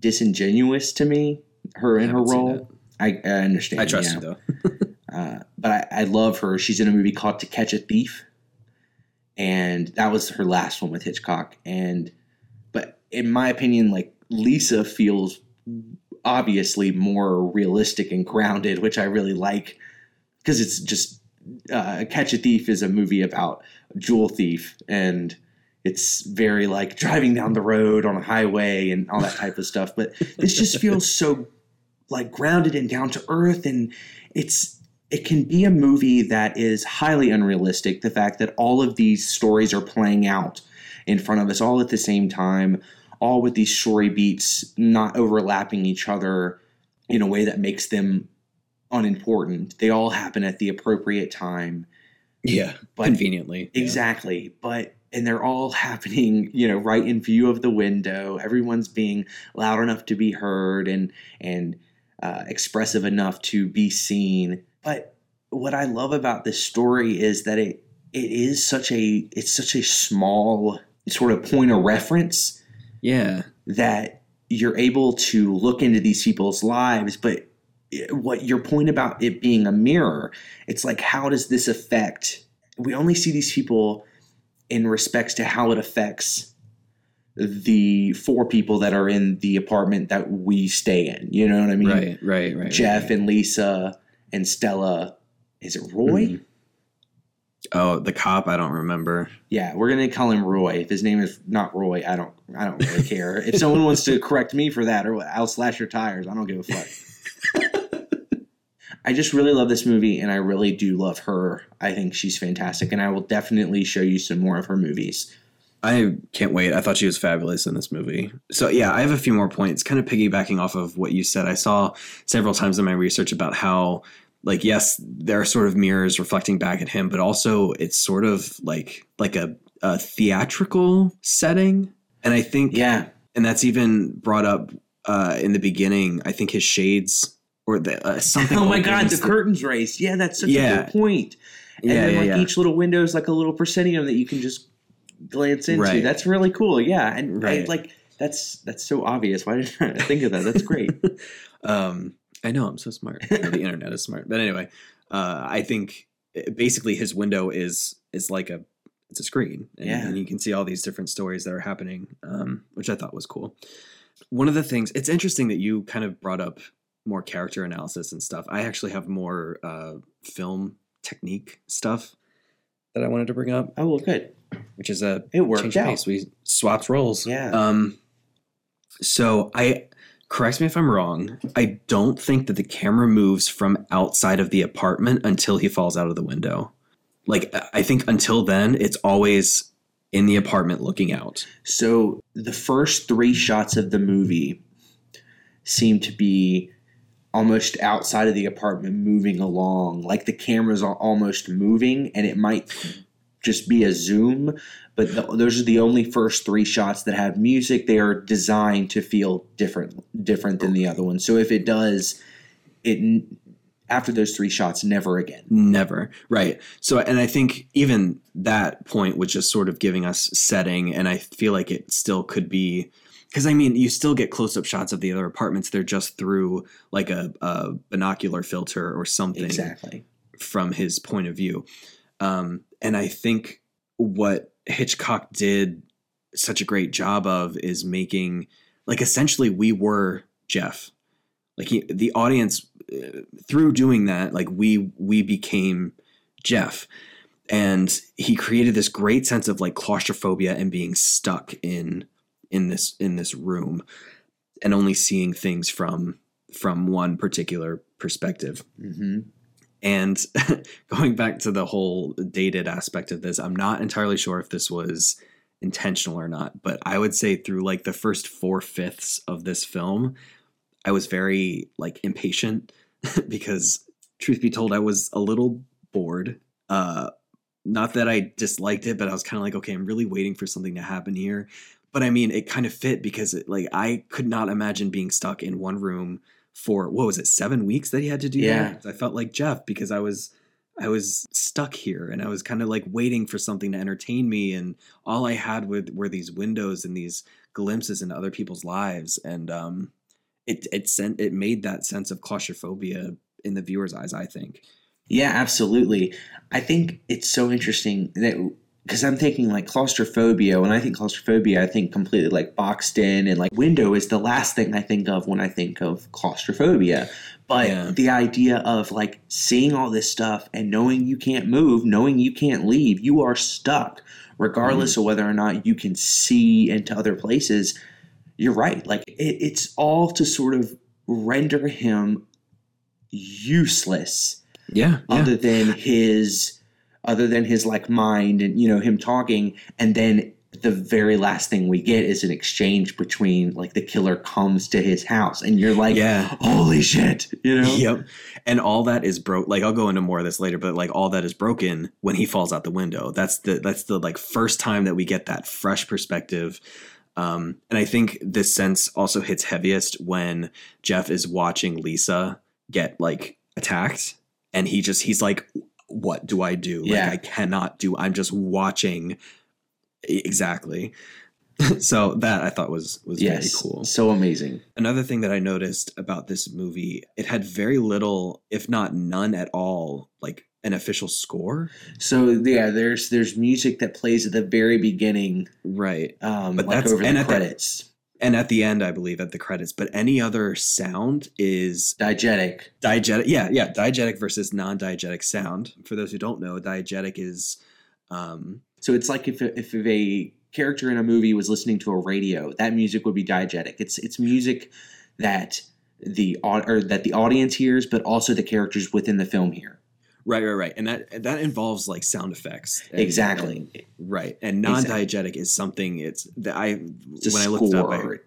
disingenuous to me, her in her role. I understand. I trust her, though. But I love her. She's in a movie called To Catch a Thief, and that was her last one with Hitchcock. But in my opinion, like, Lisa feels obviously more realistic and grounded, which I really like, because it's just Catch a Thief is a movie about a jewel thief, and... it's very like driving down the road on a highway and all that type of stuff. But this just feels so like grounded and down to earth. And it can be a movie that is highly unrealistic. The fact that all of these stories are playing out in front of us all at the same time, all with these story beats not overlapping each other in a way that makes them unimportant. They all happen at the appropriate time. Yeah, but conveniently. Exactly. Yeah. And they're all happening, you know, right in view of the window. Everyone's being loud enough to be heard and expressive enough to be seen. But what I love about this story is that it's such a small sort of point of reference. Yeah. That you're able to look into these people's lives, but what your point about it being a mirror, it's like, how does this affect? We only see these people in respects to how it affects the 4 people that are in the apartment that we stay in. You know what I mean? Right. Jeff and Lisa and Stella. Is it Roy? Mm-hmm. Oh, the cop. I don't remember. Yeah. We're going to call him Roy. If his name is not Roy, I don't really care. If someone wants to correct me for that, or I'll slash your tires. I don't give a fuck. I just really love this movie, and I really do love her. I think she's fantastic, and I will definitely show you some more of her movies. I can't wait. I thought she was fabulous in this movie. So, yeah, I have a few more points, kind of piggybacking off of what you said. I saw several times in my research about how, like, yes, there are sort of mirrors reflecting back at him, but also it's sort of like a theatrical setting. And I think – yeah, and that's even brought up in the beginning. I think his shades – or the, something. Oh my God, the curtains race. Yeah, that's such a good point. And then each little window is like a little proscenium that you can just glance into. Right. That's really cool. Yeah. And right. That's so obvious. Why didn't I think of that? That's great. I know, I'm so smart. The internet is smart. But anyway, I think basically his window is like it's a screen, and you can see all these different stories that are happening, which I thought was cool. One of the things, it's interesting that you kind of brought up more character analysis and stuff. I actually have more film technique stuff that I wanted to bring up. Oh, well, good. Which is it worked out. Pace. We swapped roles. Yeah. So correct me if I'm wrong. I don't think that the camera moves from outside of the apartment until he falls out of the window. Like, I think until then, it's always in the apartment looking out. So the first three shots of the movie seem to be almost outside of the apartment moving along. Like, the camera's almost moving, and it might just be a zoom, but those are the only first three shots that have music. They are designed to feel different than the other one. So if it does, it after those three shots, never again. Never. Right. So, and I think even that point was just sort of giving us setting, and I feel like it still could be, because I mean, you still get close-up shots of the other apartments. They're just through like a binocular filter or something. Exactly. From his point of view. And I think what Hitchcock did such a great job of is making, like, essentially we were Jeff. Like, the audience, through doing that, like we became Jeff, and he created this great sense of like claustrophobia and being stuck in this room and only seeing things from one particular perspective. Mm-hmm. And going back to the whole dated aspect of this, I'm not entirely sure if this was intentional or not, but I would say through like the first 4/5 of this film, I was very like impatient because, truth be told, I was a little bored. Not that I disliked it, but I was kind of like, okay, I'm really waiting for something to happen here. But I mean, it kind of fit because I could not imagine being stuck in one room for, what was it, 7 weeks that he had to do that? I felt like Jeff because I was stuck here, and I was kind of like waiting for something to entertain me, and all I had were these windows and these glimpses into other people's lives, and it made that sense of claustrophobia in the viewer's eyes, I think. Yeah, absolutely. I think it's so interesting that, because I'm thinking like claustrophobia. When I think claustrophobia, I think completely like boxed in, and like window is the last thing I think of when I think of claustrophobia. But the idea of like seeing all this stuff and knowing you can't move, knowing you can't leave, you are stuck regardless of whether or not you can see into other places. You're right. Like it's all to sort of render him useless. Yeah. Other than his like mind and, you know, him talking. And then the very last thing we get is an exchange between like the killer comes to his house, and you're like, holy shit, you know? Yep. And all that is broke. Like, I'll go into more of this later, but like all that is broken when he falls out the window. That's the like first time that we get that fresh perspective. And I think this sense also hits heaviest when Jeff is watching Lisa get like attacked, and he's like, what do I do? Yeah. Like, I cannot do, I'm just watching. Exactly. So that I thought was very cool. So amazing. Another thing that I noticed about this movie, it had very little, if not none at all, like an official score. So yeah, there's music that plays at the very beginning. Right. But like that's over the credits. And at the end, I believe, at the credits. But any other sound is... diegetic. Diegetic, yeah. Diegetic versus non-diegetic sound. For those who don't know, diegetic is... So it's like if a character in a movie was listening to a radio, that music would be diegetic. It's music that the audience hears, but also the characters within the film hear. Right. And that involves like sound effects. Exactly. Right. And non-diegetic is something it's the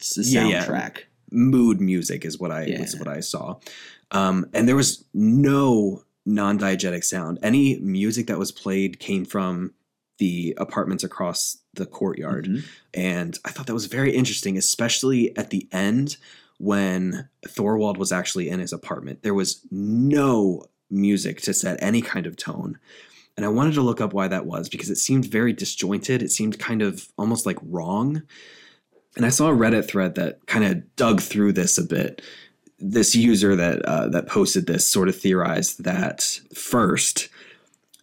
soundtrack. Yeah. Mood music is what I saw. And there was no non-diegetic sound. Any music that was played came from the apartments across the courtyard. Mm-hmm. And I thought that was very interesting, especially at the end when Thorwald was actually in his apartment. There was no music to set any kind of tone, And I wanted to look up why that was, because it seemed very disjointed. It seemed kind of almost like wrong. And I saw a Reddit thread that kind of dug through this a bit. This user that posted this sort of theorized that first,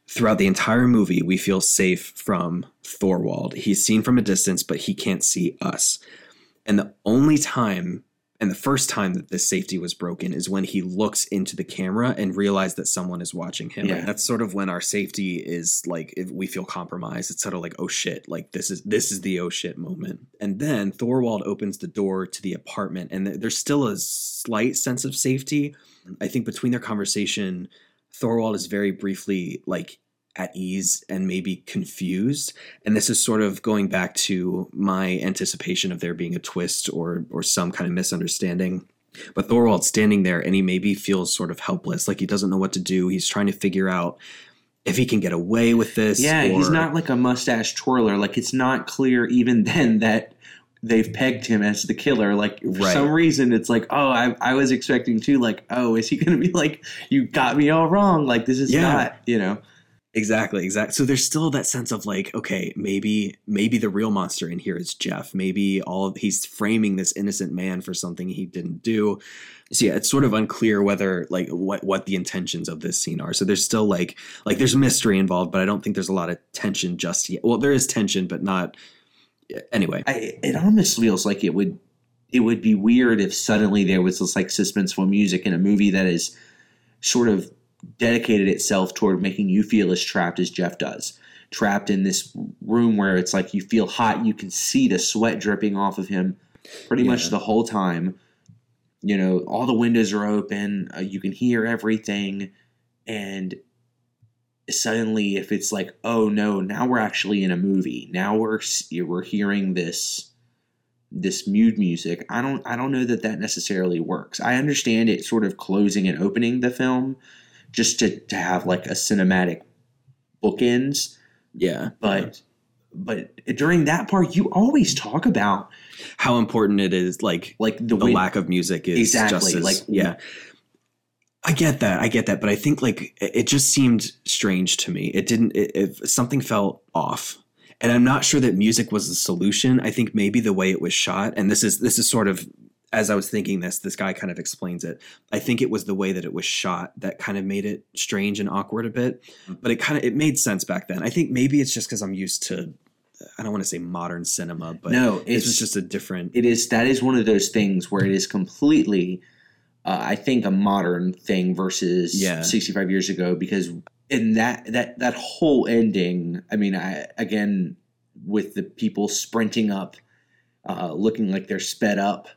throughout the entire movie, we feel safe from Thorwald. He's seen from a distance, but he can't see us. And the only time, and the first time that this safety was broken, is when he looks into the camera and realizes that someone is watching him. Yeah. Like, that's sort of when our safety is like, if we feel compromised, it's sort of like, oh shit, like this is the oh shit moment. And then Thorwald opens the door to the apartment, and there's still a slight sense of safety. I think between their conversation, Thorwald is very briefly like at ease and maybe confused. And this is sort of going back to my anticipation of there being a twist or some kind of misunderstanding. But Thorwald's standing there and he maybe feels sort of helpless, like he doesn't know what to do. He's trying to figure out if he can get away with this. Yeah, he's not like a mustache twirler. Like, it's not clear even then that they've pegged him as the killer. Like, for some reason, it's like, oh, I was expecting to, like, oh, is he going to be like, you got me all wrong? Like, this is not, you know. Exactly. So there's still that sense of like, okay, maybe the real monster in here is Jeff. Maybe he's framing this innocent man for something he didn't do. So yeah, it's sort of unclear whether like what the intentions of this scene are. So there's still like there's mystery involved, but I don't think there's a lot of tension just yet. Well, there is tension, but not anyway. It almost feels like it would be weird if suddenly there was this like suspenseful music in a movie that is sort of dedicated itself toward making you feel as trapped as Jeff does, trapped in this room where it's like you feel hot, you can see the sweat dripping off of him pretty much the whole time. You know, all the windows are open, you can hear everything, and suddenly if it's like, oh no, now we're actually in a movie, now we're hearing this mood music, I don't know that necessarily works. I understand it sort of closing and opening the film, just to have like a cinematic bookends. Yeah. But during that part, you always talk about how important it is. Like the lack of music is exactly like, yeah, I get that. But I think like, it just seemed strange to me. It something felt off. And I'm not sure that music was the solution. I think maybe the way it was shot, and this is sort of, as I was thinking this guy kind of explains it. I think it was the way that it was shot that kind of made it strange and awkward a bit, but it made sense back then. I think maybe it's just because I'm used to, I don't want to say modern cinema, but no, this was just a different. That is one of those things where it is completely, I think, a modern thing versus 65 years ago, because in that whole ending, I mean, again, with the people sprinting up, looking like they're sped up.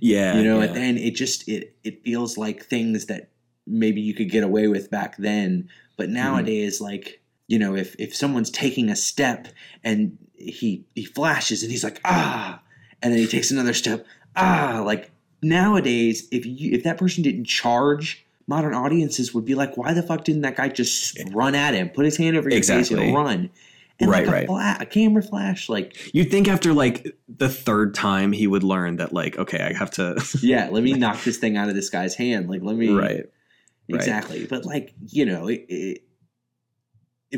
Yeah, you know, and then it just it feels like things that maybe you could get away with back then, but nowadays, like, you know, if someone's taking a step and he flashes and he's like, ah, and then he takes another step, ah, like nowadays, if that person didn't charge, modern audiences would be like, why the fuck didn't that guy just run at him, put his hand over your face and run? And a camera flash, like, you'd think after like the third time he would learn that, like, okay, I have to let me knock this thing out of this guy's hand, like, let me exactly. But like, you know, it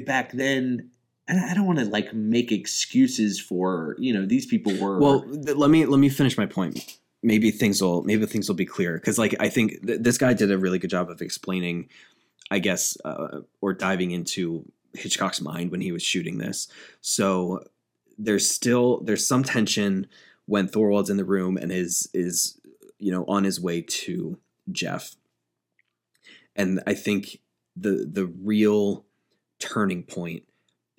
back then, and I don't want to like make excuses for, you know, these people were let me finish my point. Maybe things will be clear, because like I think this guy did a really good job of explaining, I guess, or diving into Hitchcock's mind when he was shooting this. So there's some tension when Thorwald's in the room and is, you know, on his way to Jeff. And I think the real turning point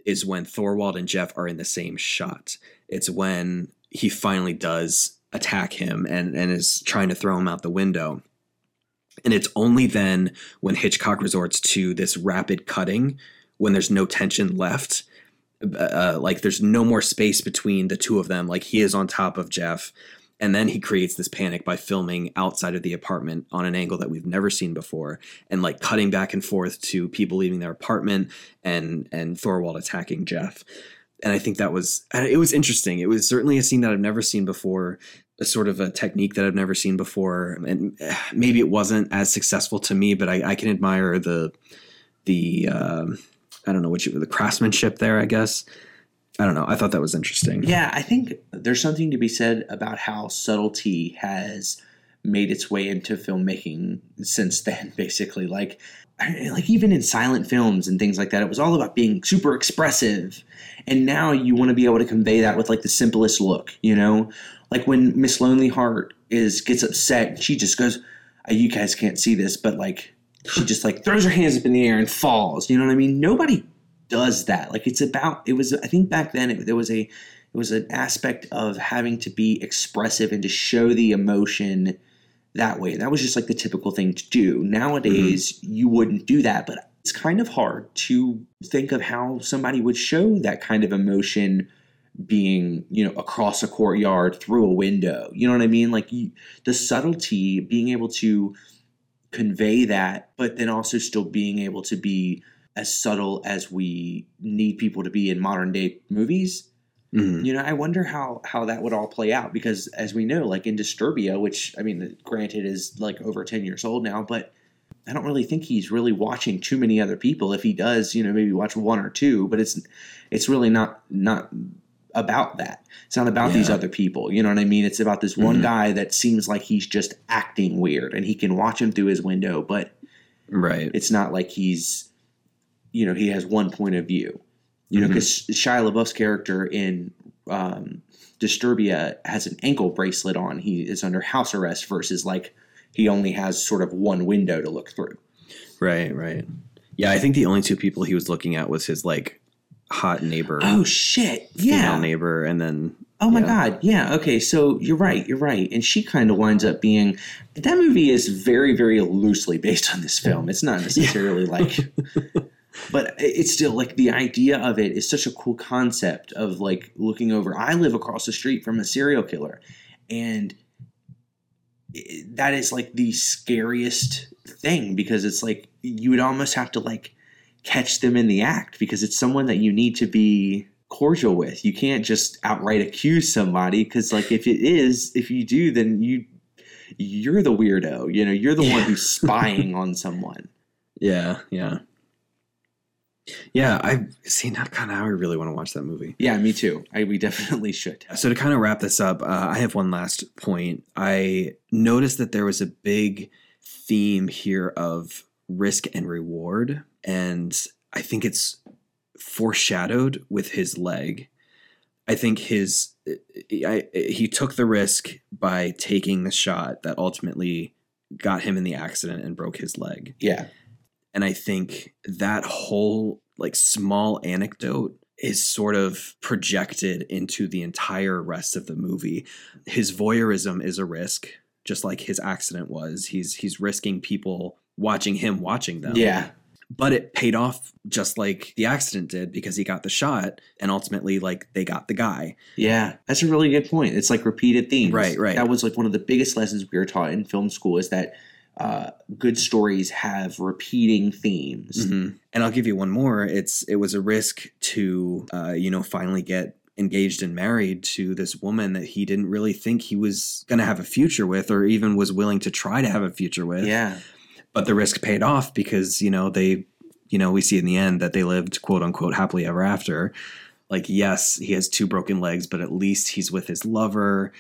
is when Thorwald and Jeff are in the same shot. It's when he finally does attack him and is trying to throw him out the window. And it's only then when Hitchcock resorts to this rapid cutting, when there's no tension left, like there's no more space between the two of them, like he is on top of Jeff, and then he creates this panic by filming outside of the apartment on an angle that we've never seen before, and like cutting back and forth to people leaving their apartment and Thorwald attacking Jeff. And I think it was interesting. It was certainly a scene that I've never seen before, a sort of a technique that I've never seen before. And maybe it wasn't as successful to me, but I can admire the I don't know what the craftsmanship there, I guess. I don't know. I thought that was interesting. Yeah, I think there's something to be said about how subtlety has made its way into filmmaking since then, basically. Like even in silent films and things like that, it was all about being super expressive. And now you want to be able to convey that with like the simplest look, you know? Like when Miss Lonely Heart gets upset, she just goes, you guys can't see this, but like she just like throws her hands up in the air and falls. You know what I mean? Nobody does that. Like I think back then there was an aspect of having to be expressive and to show the emotion that way. That was just like the typical thing to do. Nowadays, you wouldn't do that, but it's kind of hard to think of how somebody would show that kind of emotion being, you know, across a courtyard, through a window. You know what I mean? Like the subtlety, being able to convey that, but then also still being able to be as subtle as we need people to be in modern day movies. Mm-hmm. You know, I wonder how that would all play out, because as we know, like in Disturbia, which I mean, granted is like over 10 years old now, but I don't really think he's really watching too many other people. If he does, you know, maybe watch one or two, but it's really not about that. It's not about these other people. You know what I mean? It's about this one guy that seems like he's just acting weird, and he can watch him through his window, but right. It's not like he's, you know, he has one point of view. You know, because Shia LaBeouf's character in Disturbia has an ankle bracelet on. He is under house arrest versus like he only has sort of one window to look through. Right, right. Yeah, I think the only two people he was looking at was his like hot neighbor. Oh, shit. Yeah. Female neighbor. And then. Oh, my God. Yeah. Okay. So you're right. You're right. And she kind of winds up being – that movie is very, very loosely based on this film. It's not necessarily like – but it's still like the idea of it is such a cool concept of like looking over. I live across the street from a serial killer, and that is like the scariest thing, because it's like you would almost have to like catch them in the act, because it's someone that you need to be cordial with. You can't just outright accuse somebody, because like if you do, then you're the weirdo, you know, you're the one who's spying on someone. Yeah. Yeah. Yeah, I really want to watch that movie. Yeah, me too. We definitely should. So to kind of wrap this up, I have one last point. I noticed that there was a big theme here of risk and reward, and I think it's foreshadowed with his leg. I think he took the risk by taking the shot that ultimately got him in the accident and broke his leg. Yeah. And I think that whole like small anecdote is sort of projected into the entire rest of the movie. His voyeurism is a risk, just like his accident was. He's risking people watching him watching them. Yeah. But it paid off just like the accident did, because he got the shot and ultimately like they got the guy. Yeah, that's a really good point. It's like repeated themes. Right, right. That was like one of the biggest lessons we were taught in film school, is that good stories have repeating themes. Mm-hmm. And I'll give you one more. It was a risk to, finally get engaged and married to this woman that he didn't really think he was going to have a future with, or even was willing to try to have a future with. Yeah. But the risk paid off, because, you know, we see in the end that they lived, quote unquote, happily ever after. Like, yes, he has two broken legs, but at least he's with his lover,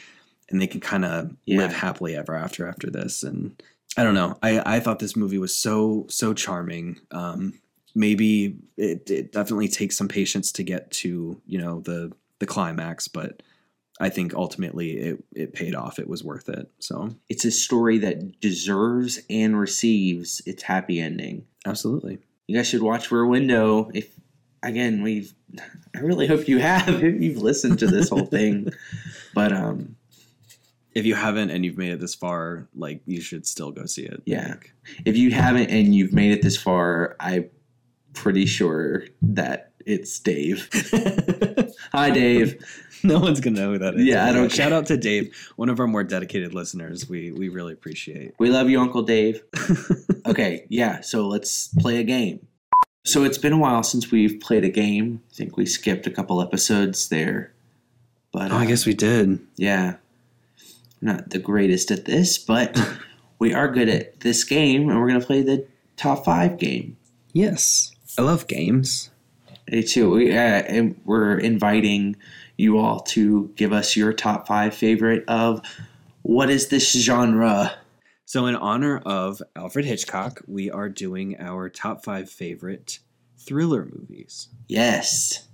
and they can kind of live happily ever after this. And I don't know. I thought this movie was so charming. Maybe it definitely takes some patience to get to, you know, the climax, but I think ultimately it paid off. It was worth it. So it's a story that deserves and receives its happy ending. Absolutely. You guys should watch Rear Window. I really hope you have, if you've listened to this whole thing, but, if you haven't and you've made it this far, like, you should still go see it. Yeah. If you haven't and you've made it this far, I'm pretty sure that it's Dave. Hi, Dave. No one's going to know who that is. Yeah, I don't care. Shout out to Dave, one of our more dedicated listeners. We really appreciate. We love you, Uncle Dave. Okay, yeah, so let's play a game. So it's been a while since we've played a game. I think we skipped a couple episodes there. But I guess we did. Yeah. Not the greatest at this, but we are good at this game, and we're going to play the top 5 game. Yes. I love games. Me too. We're inviting you all to give us your top five favorite of what is this genre. So in honor of Alfred Hitchcock, we are doing our top five favorite thriller movies. Yes.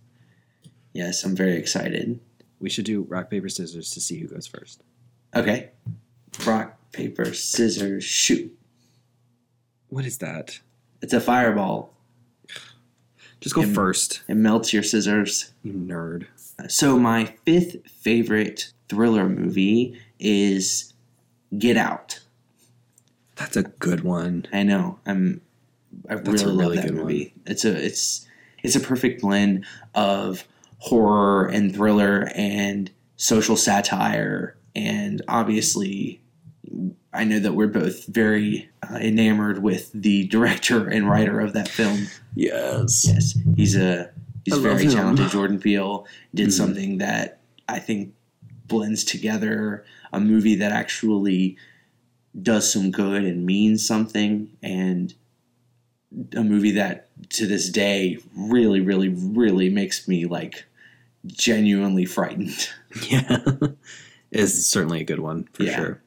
Yes, I'm very excited. We should do rock, paper, scissors to see who goes first. Okay. Rock, paper, scissors, shoot. What is that? It's a fireball. Just go first. It melts your scissors. You nerd. So my fifth favorite thriller movie is Get Out. That's a good one. I know. I really love that movie. It's a perfect blend of horror and thriller and social satire. And obviously, I know that we're both very enamored with the director and writer of that film. Yes. Yes. He's very talented. Jordan Peele did something that I think blends together a movie that actually does some good and means something, and a movie that to this day really, really, really makes me like genuinely frightened. Yeah. It's certainly a good one for sure.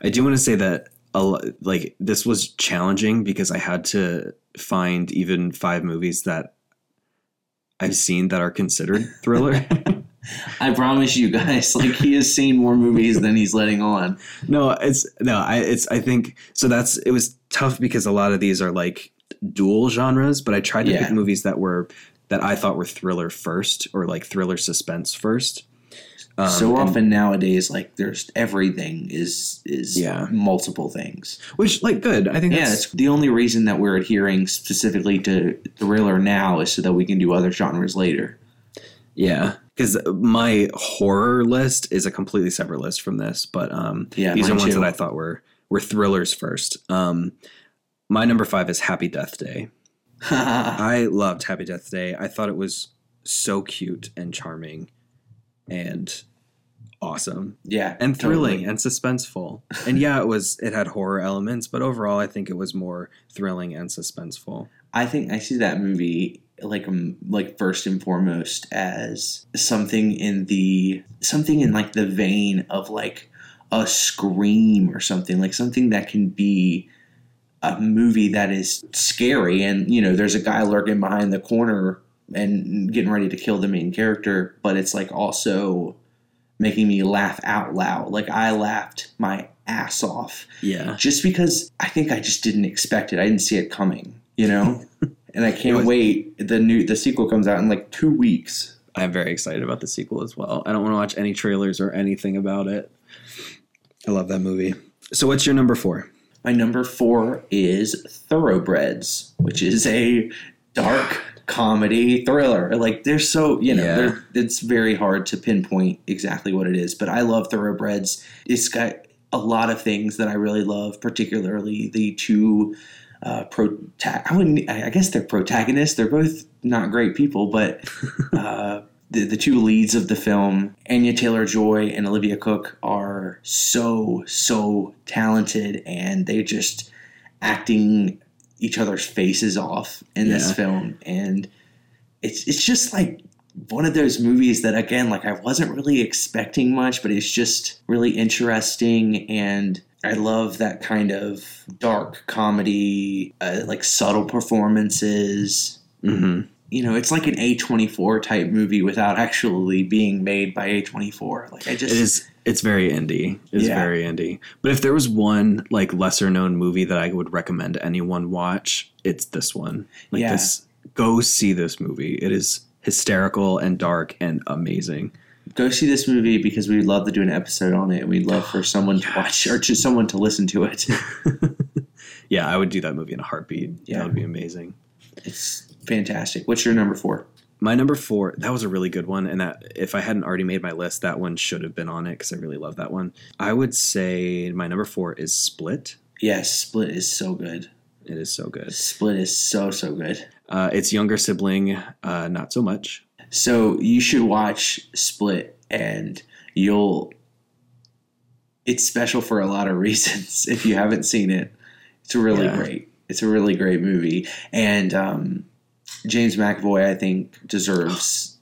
I do want to say that like this was challenging because I had to find even five movies that I've seen that are considered thriller. I promise you guys, like he has seen more movies than he's letting on. I think so. It was tough because a lot of these are like dual genres, but I tried to pick movies that I thought were thriller first or like thriller suspense first. So often nowadays, like there's everything is multiple things, which like good. I think that's the only reason that we're adhering specifically to thriller now is so that we can do other genres later. Yeah, because my horror list is a completely separate list from this, but these are ones that I thought were thrillers first. My number five is Happy Death Day. I loved Happy Death Day. I thought it was so cute and charming and awesome. Yeah. And thrilling and suspenseful. And it had horror elements, but overall I think it was more thrilling and suspenseful. I think I see that movie like first and foremost as something in the vein of like a Scream or something, like something that can be a movie that is scary and there's a guy lurking behind the corner and getting ready to kill the main character, but it's like also making me laugh out loud. Like I laughed my ass off. Yeah. Just because I think I just didn't expect it. I didn't see it coming, and I can't wait. The sequel comes out in like 2 weeks. I'm very excited about the sequel as well. I don't want to watch any trailers or anything about it. I love that movie. So what's your number four? My number four is Thoroughbreds, which is a dark comedy thriller. Like they're so it's very hard to pinpoint exactly what it is, but I love Thoroughbreds. It's got a lot of things that I really love, particularly the two protagonists. They're both not great people, but the two leads of the film, Anya Taylor-Joy and Olivia Cooke, are so talented, and they just acting each other's faces off in this film. And it's just like one of those movies that, again, like I wasn't really expecting much, but it's just really interesting. And I love that kind of dark comedy, like subtle performances. Mm-hmm. It's like an A24 type movie without actually being made by A24. Like it's very indie. Very indie. But if there was one like lesser known movie that I would recommend anyone watch, it's this one. Like this, go see this movie. It is hysterical and dark and amazing. Go see this movie because we'd love to do an episode on it. We'd love for someone to watch or just someone to listen to it. Yeah, I would do that movie in a heartbeat. Yeah. That would be amazing. It's fantastic. What's your number four? My number four, that was a really good one. And that if I hadn't already made my list, that one should have been on it because I really love that one. I would say my number four is Split. Yes, Split is so good. It is so good. Split is so good. Its younger sibling, not so much. So you should watch Split, and it's special for a lot of reasons if you haven't seen it. It's really great. It's a really great movie. And James McAvoy, I think, deserves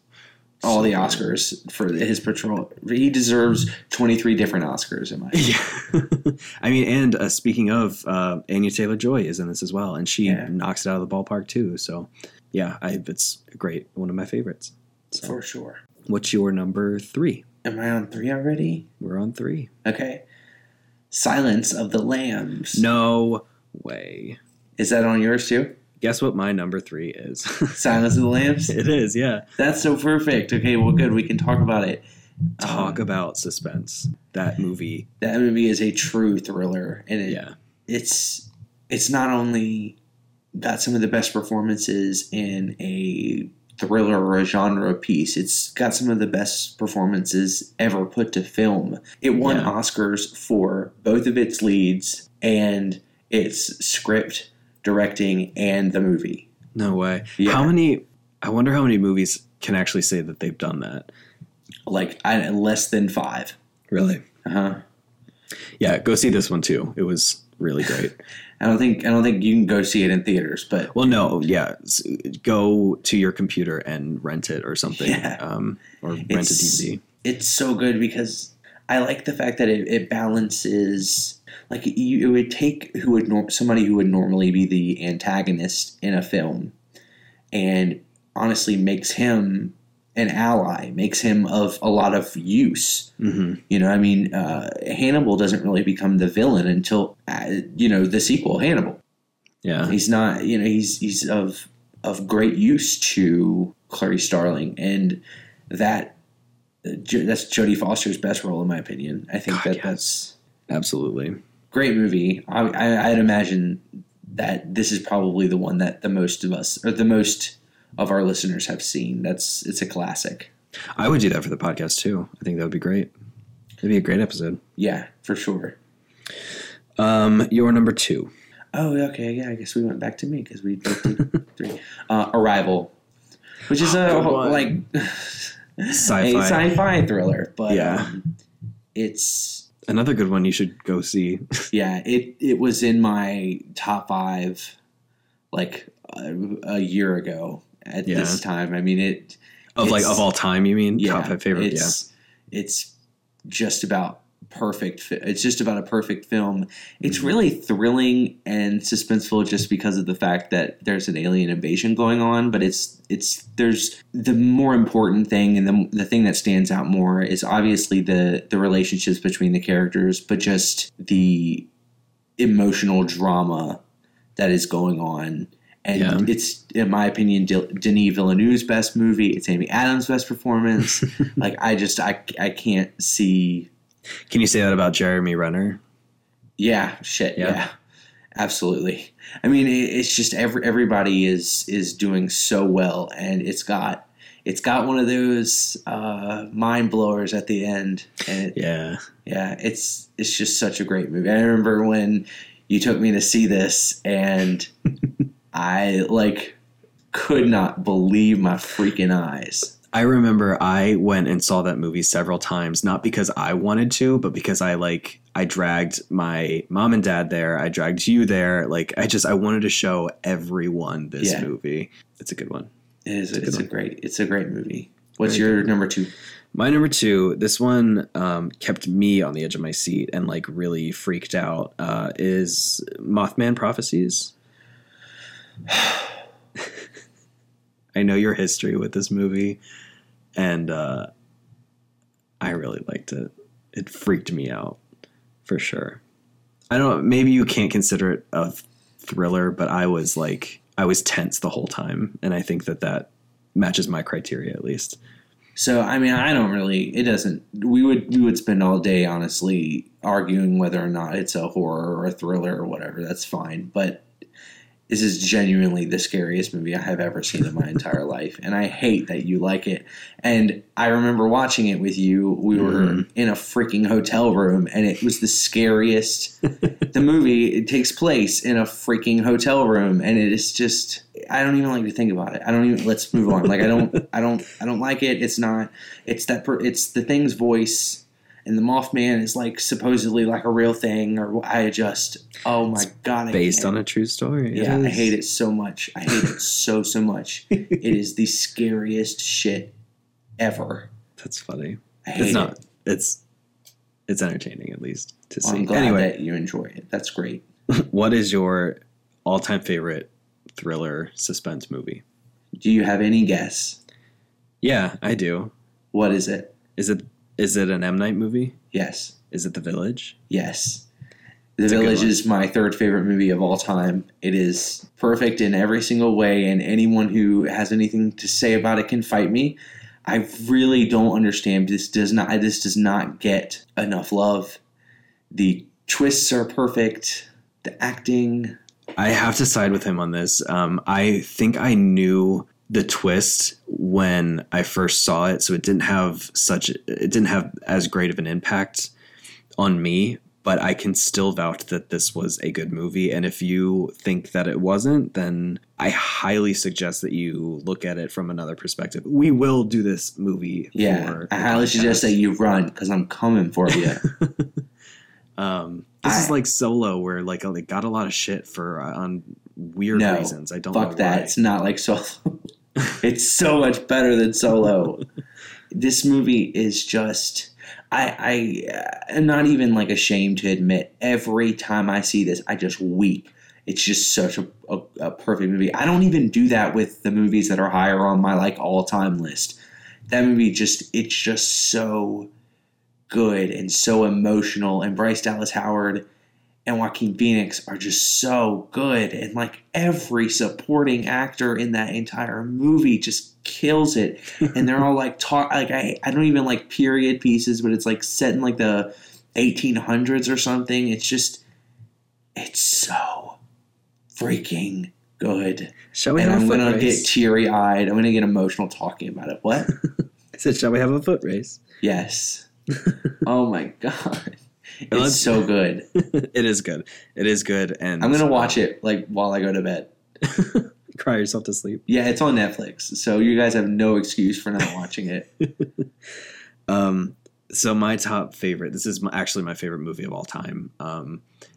all the Oscars for his portrayal. He deserves 23 different Oscars, in my opinion. Yeah. I mean, and speaking of, Anya Taylor-Joy is in this as well, and she knocks it out of the ballpark too. So, yeah, it's great. One of my favorites. So. For sure. What's your number three? Am I on three already? We're on three. Okay. Silence of the Lambs. No way. Is that on yours too? Guess what my number three is. Silence of the Lambs? It is, yeah. That's so perfect. Okay, well, good. We can talk about it. Talk about suspense. That movie. That movie is a true thriller. And it's not only got some of the best performances in a thriller or a genre piece. It's got some of the best performances ever put to film. It won Oscars for both of its leads and its script, directing, and the movie. No way. Yeah. I wonder how many movies can actually say that they've done that. Like, less than five. Really? Uh-huh. Yeah, go see this one too. It was really great. I don't think you can go see it in theaters, but... Well, no, yeah. Go to your computer and rent it or something. Yeah. Or rent a DVD. It's so good because I like the fact that it balances... Like, it would take somebody who would normally be the antagonist in a film and honestly makes him an ally, makes him of a lot of use. Mm-hmm. You know, I mean, Hannibal doesn't really become the villain until, the sequel, Hannibal. Yeah. He's not, he's of great use to Clary Starling, and that's Jodie Foster's best role, in my opinion. I think that's... Absolutely. Great movie. I'd imagine that this is probably the one that the most of us, or the most of our listeners, have seen. It's a classic. I would do that for the podcast too. I think that would be great. It'd be a great episode. Yeah, for sure. Your number two. Oh, okay. Yeah, I guess we went back to me because we both did three. Arrival, which is a sci-fi thriller, but it's... Another good one you should go see. Yeah, it was in my top five like a year ago at this time. I mean, of all time, you mean? Yeah, top five favorite, It's just about perfect. It's just about a perfect film. It's really thrilling and suspenseful just because of the fact that there's an alien invasion going on, but there's the more important thing, and the thing that stands out more is obviously the relationships between the characters, but just the emotional drama that is going on. And it's, in my opinion, Denis Villeneuve's best movie. It's Amy Adams' best performance. Like, I can't see... Can you say that about Jeremy Renner? Yeah, shit, yeah. Absolutely. I mean, it's just everybody is doing so well, and it's got one of those mind blowers at the end. And it's just such a great movie. I remember when you took me to see this, and I could not believe my freaking eyes. I remember I went and saw that movie several times, not because I wanted to, but because I dragged my mom and dad there. I dragged you there. I wanted to show everyone this movie. It's a good one. It is. It's a great movie. What's your number two? My number two, this one kept me on the edge of my seat and really freaked out, is Mothman Prophecies. I know your history with this movie. And I really liked it. It freaked me out, for sure. I don't. Maybe you can't consider it a thriller, but I was tense the whole time, and I think that matches my criteria at least. So I mean, I don't really. It doesn't. We would spend all day, honestly, arguing whether or not it's a horror or a thriller or whatever. That's fine, but. This is genuinely the scariest movie I have ever seen in my entire life. And I hate that you like it. And I remember watching it with you. We were in a freaking hotel room, and it was the scariest. The movie, it takes place in a freaking hotel room, and it is just, I don't even like to think about it. Let's move on. I don't like it. It's not, it's the thing's voice. and the Mothman is like supposedly like a real thing, or I just, oh my God. Based on a true story. Yeah, I hate it so much. I hate it so much. It is the scariest shit ever. That's funny. I hate it. It's entertaining, at least, to see. I'm glad that you enjoy it. That's great. What is your all-time favorite thriller suspense movie? Do you have any guess? Yeah, I do. What is it? Is it an M. Night movie? Yes. Is it The Village? Yes. The Village is my third favorite movie of all time. It is perfect in every single way, and anyone who has anything to say about it can fight me. I really don't understand. This does not get enough love. The twists are perfect. The acting. I have to side with him on this. I think I knew the twist when I first saw it, so it didn't have as great of an impact on me. But I can still vouch that this was a good movie. And if you think that it wasn't, then I highly suggest that you look at it from another perspective. We will do this movie. Yeah, I highly suggest that you run, because I'm coming for you. This is like Solo, where like they got a lot of shit for on weird reasons. I don't know. Fuck that. Why. It's not like Solo. It's so much better than Solo. This movie is just... I am not even like ashamed to admit, every time I see this, I just weep. It's just such a perfect movie. I don't even do that with the movies that are higher on my like all time list. That movie it's just so good and so emotional. And Bryce Dallas Howard and Joaquin Phoenix are just so good. And like every supporting actor in that entire movie just kills it, and they're all like I don't even like period pieces, but it's like set in like the 1800s or something. It's so freaking good. Shall we? And I'm gonna get teary eyed. I'm gonna get emotional talking about it. What? I said, shall we have a foot race? Yes. Oh my God. It's so good. It is good. It is good. And I'm gonna watch it like while I go to bed. Cry yourself to sleep. Yeah, it's on Netflix, so you guys have no excuse for not watching it. So my top favorite, this is actually my favorite movie of all time.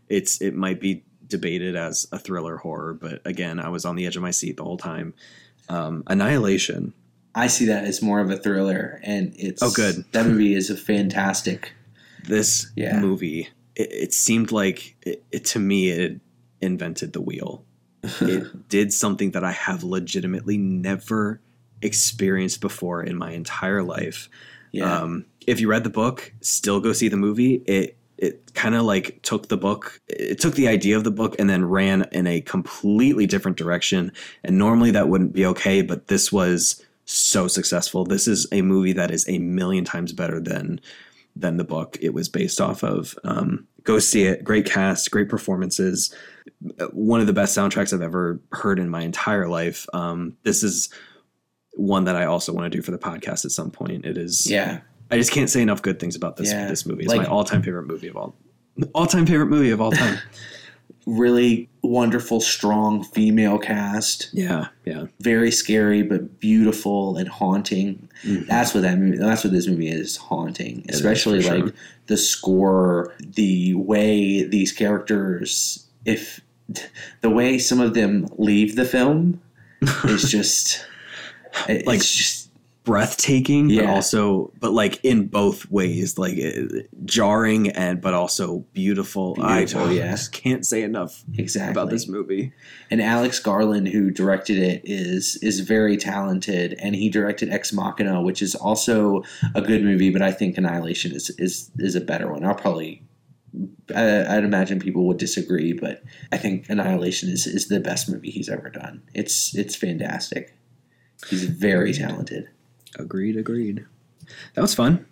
It might be debated as a thriller horror, but again, I was on the edge of my seat the whole time. Annihilation. I see that as more of a thriller, and it's good. That movie is a fantastic. This movie, it seemed like it to me, it invented the wheel. It did something that I have legitimately never experienced before in my entire life. Yeah. If you read the book, still go see the movie. It kind of like took the idea of the book and then ran in a completely different direction. And normally that wouldn't be okay, but this was so successful. This is a movie that is 1,000,000 times better than the book it was based off of. Go see it. Great cast, great performances. One of the best soundtracks I've ever heard in my entire life. This is one that I also want to do for the podcast at some point. It is. Yeah. I just can't say enough good things about this movie. It's like, my all-time favorite movie of all time. Really wonderful, strong female cast. Yeah. Yeah. Very scary, but beautiful and haunting. Mm-hmm. That's what this movie is, haunting, especially like the score, the way these characters, if the way some of them leave the film is just like just breathtaking, but like in both ways, like jarring but also beautiful. I just can't say enough about this movie. And Alex Garland, who directed it, is very talented, and he directed Ex Machina, which is also a good movie, but I think Annihilation is a better one. I'd imagine people would disagree, but I think Annihilation is the best movie he's ever done. It's fantastic. He's very talented. Agreed. That was fun.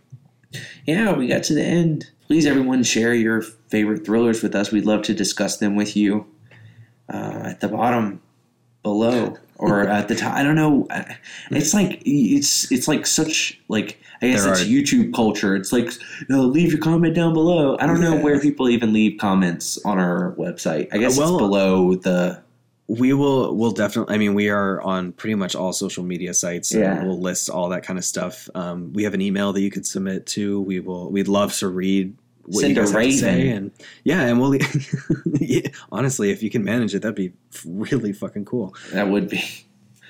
Yeah, we got to the end. Please, everyone, share your favorite thrillers with us. We'd love to discuss them with you at the bottom below or at the top. I don't know. It's like it's like such like. I guess it's YouTube culture. It's like, no, leave your comment down below. I don't know where people even leave comments on our website. I guess it's below the We'll definitely, I mean, we are on pretty much all social media sites. Yeah. And we'll list all that kind of stuff. We have an email that you could submit to. We'd love to read what you guys have to say. And we'll, yeah, honestly, if you can manage it, that'd be really fucking cool. That would be.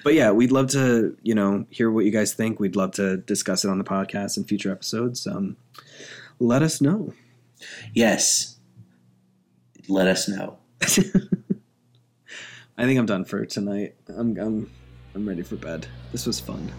But yeah, we'd love to, hear what you guys think. We'd love to discuss it on the podcast in future episodes. Let us know. Yes. Let us know. I think I'm done for tonight. I'm ready for bed. This was fun.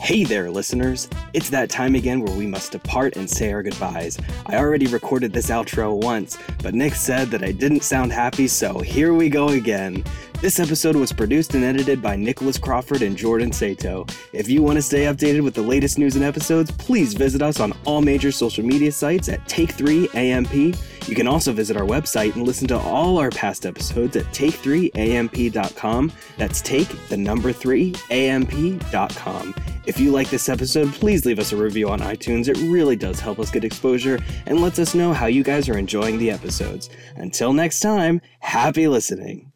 Hey there, listeners. It's that time again where we must depart and say our goodbyes. I already recorded this outro once, but Nick said that I didn't sound happy, so here we go again. This episode was produced and edited by Nicholas Crawford and Jordan Sato. If you want to stay updated with the latest news and episodes, please visit us on all major social media sites at Take Three AMP. You can also visit our website and listen to all our past episodes at take3amp.com. That's take, the number 3, amp.com. If you like this episode, please leave us a review on iTunes. It really does help us get exposure and lets us know how you guys are enjoying the episodes. Until next time, happy listening.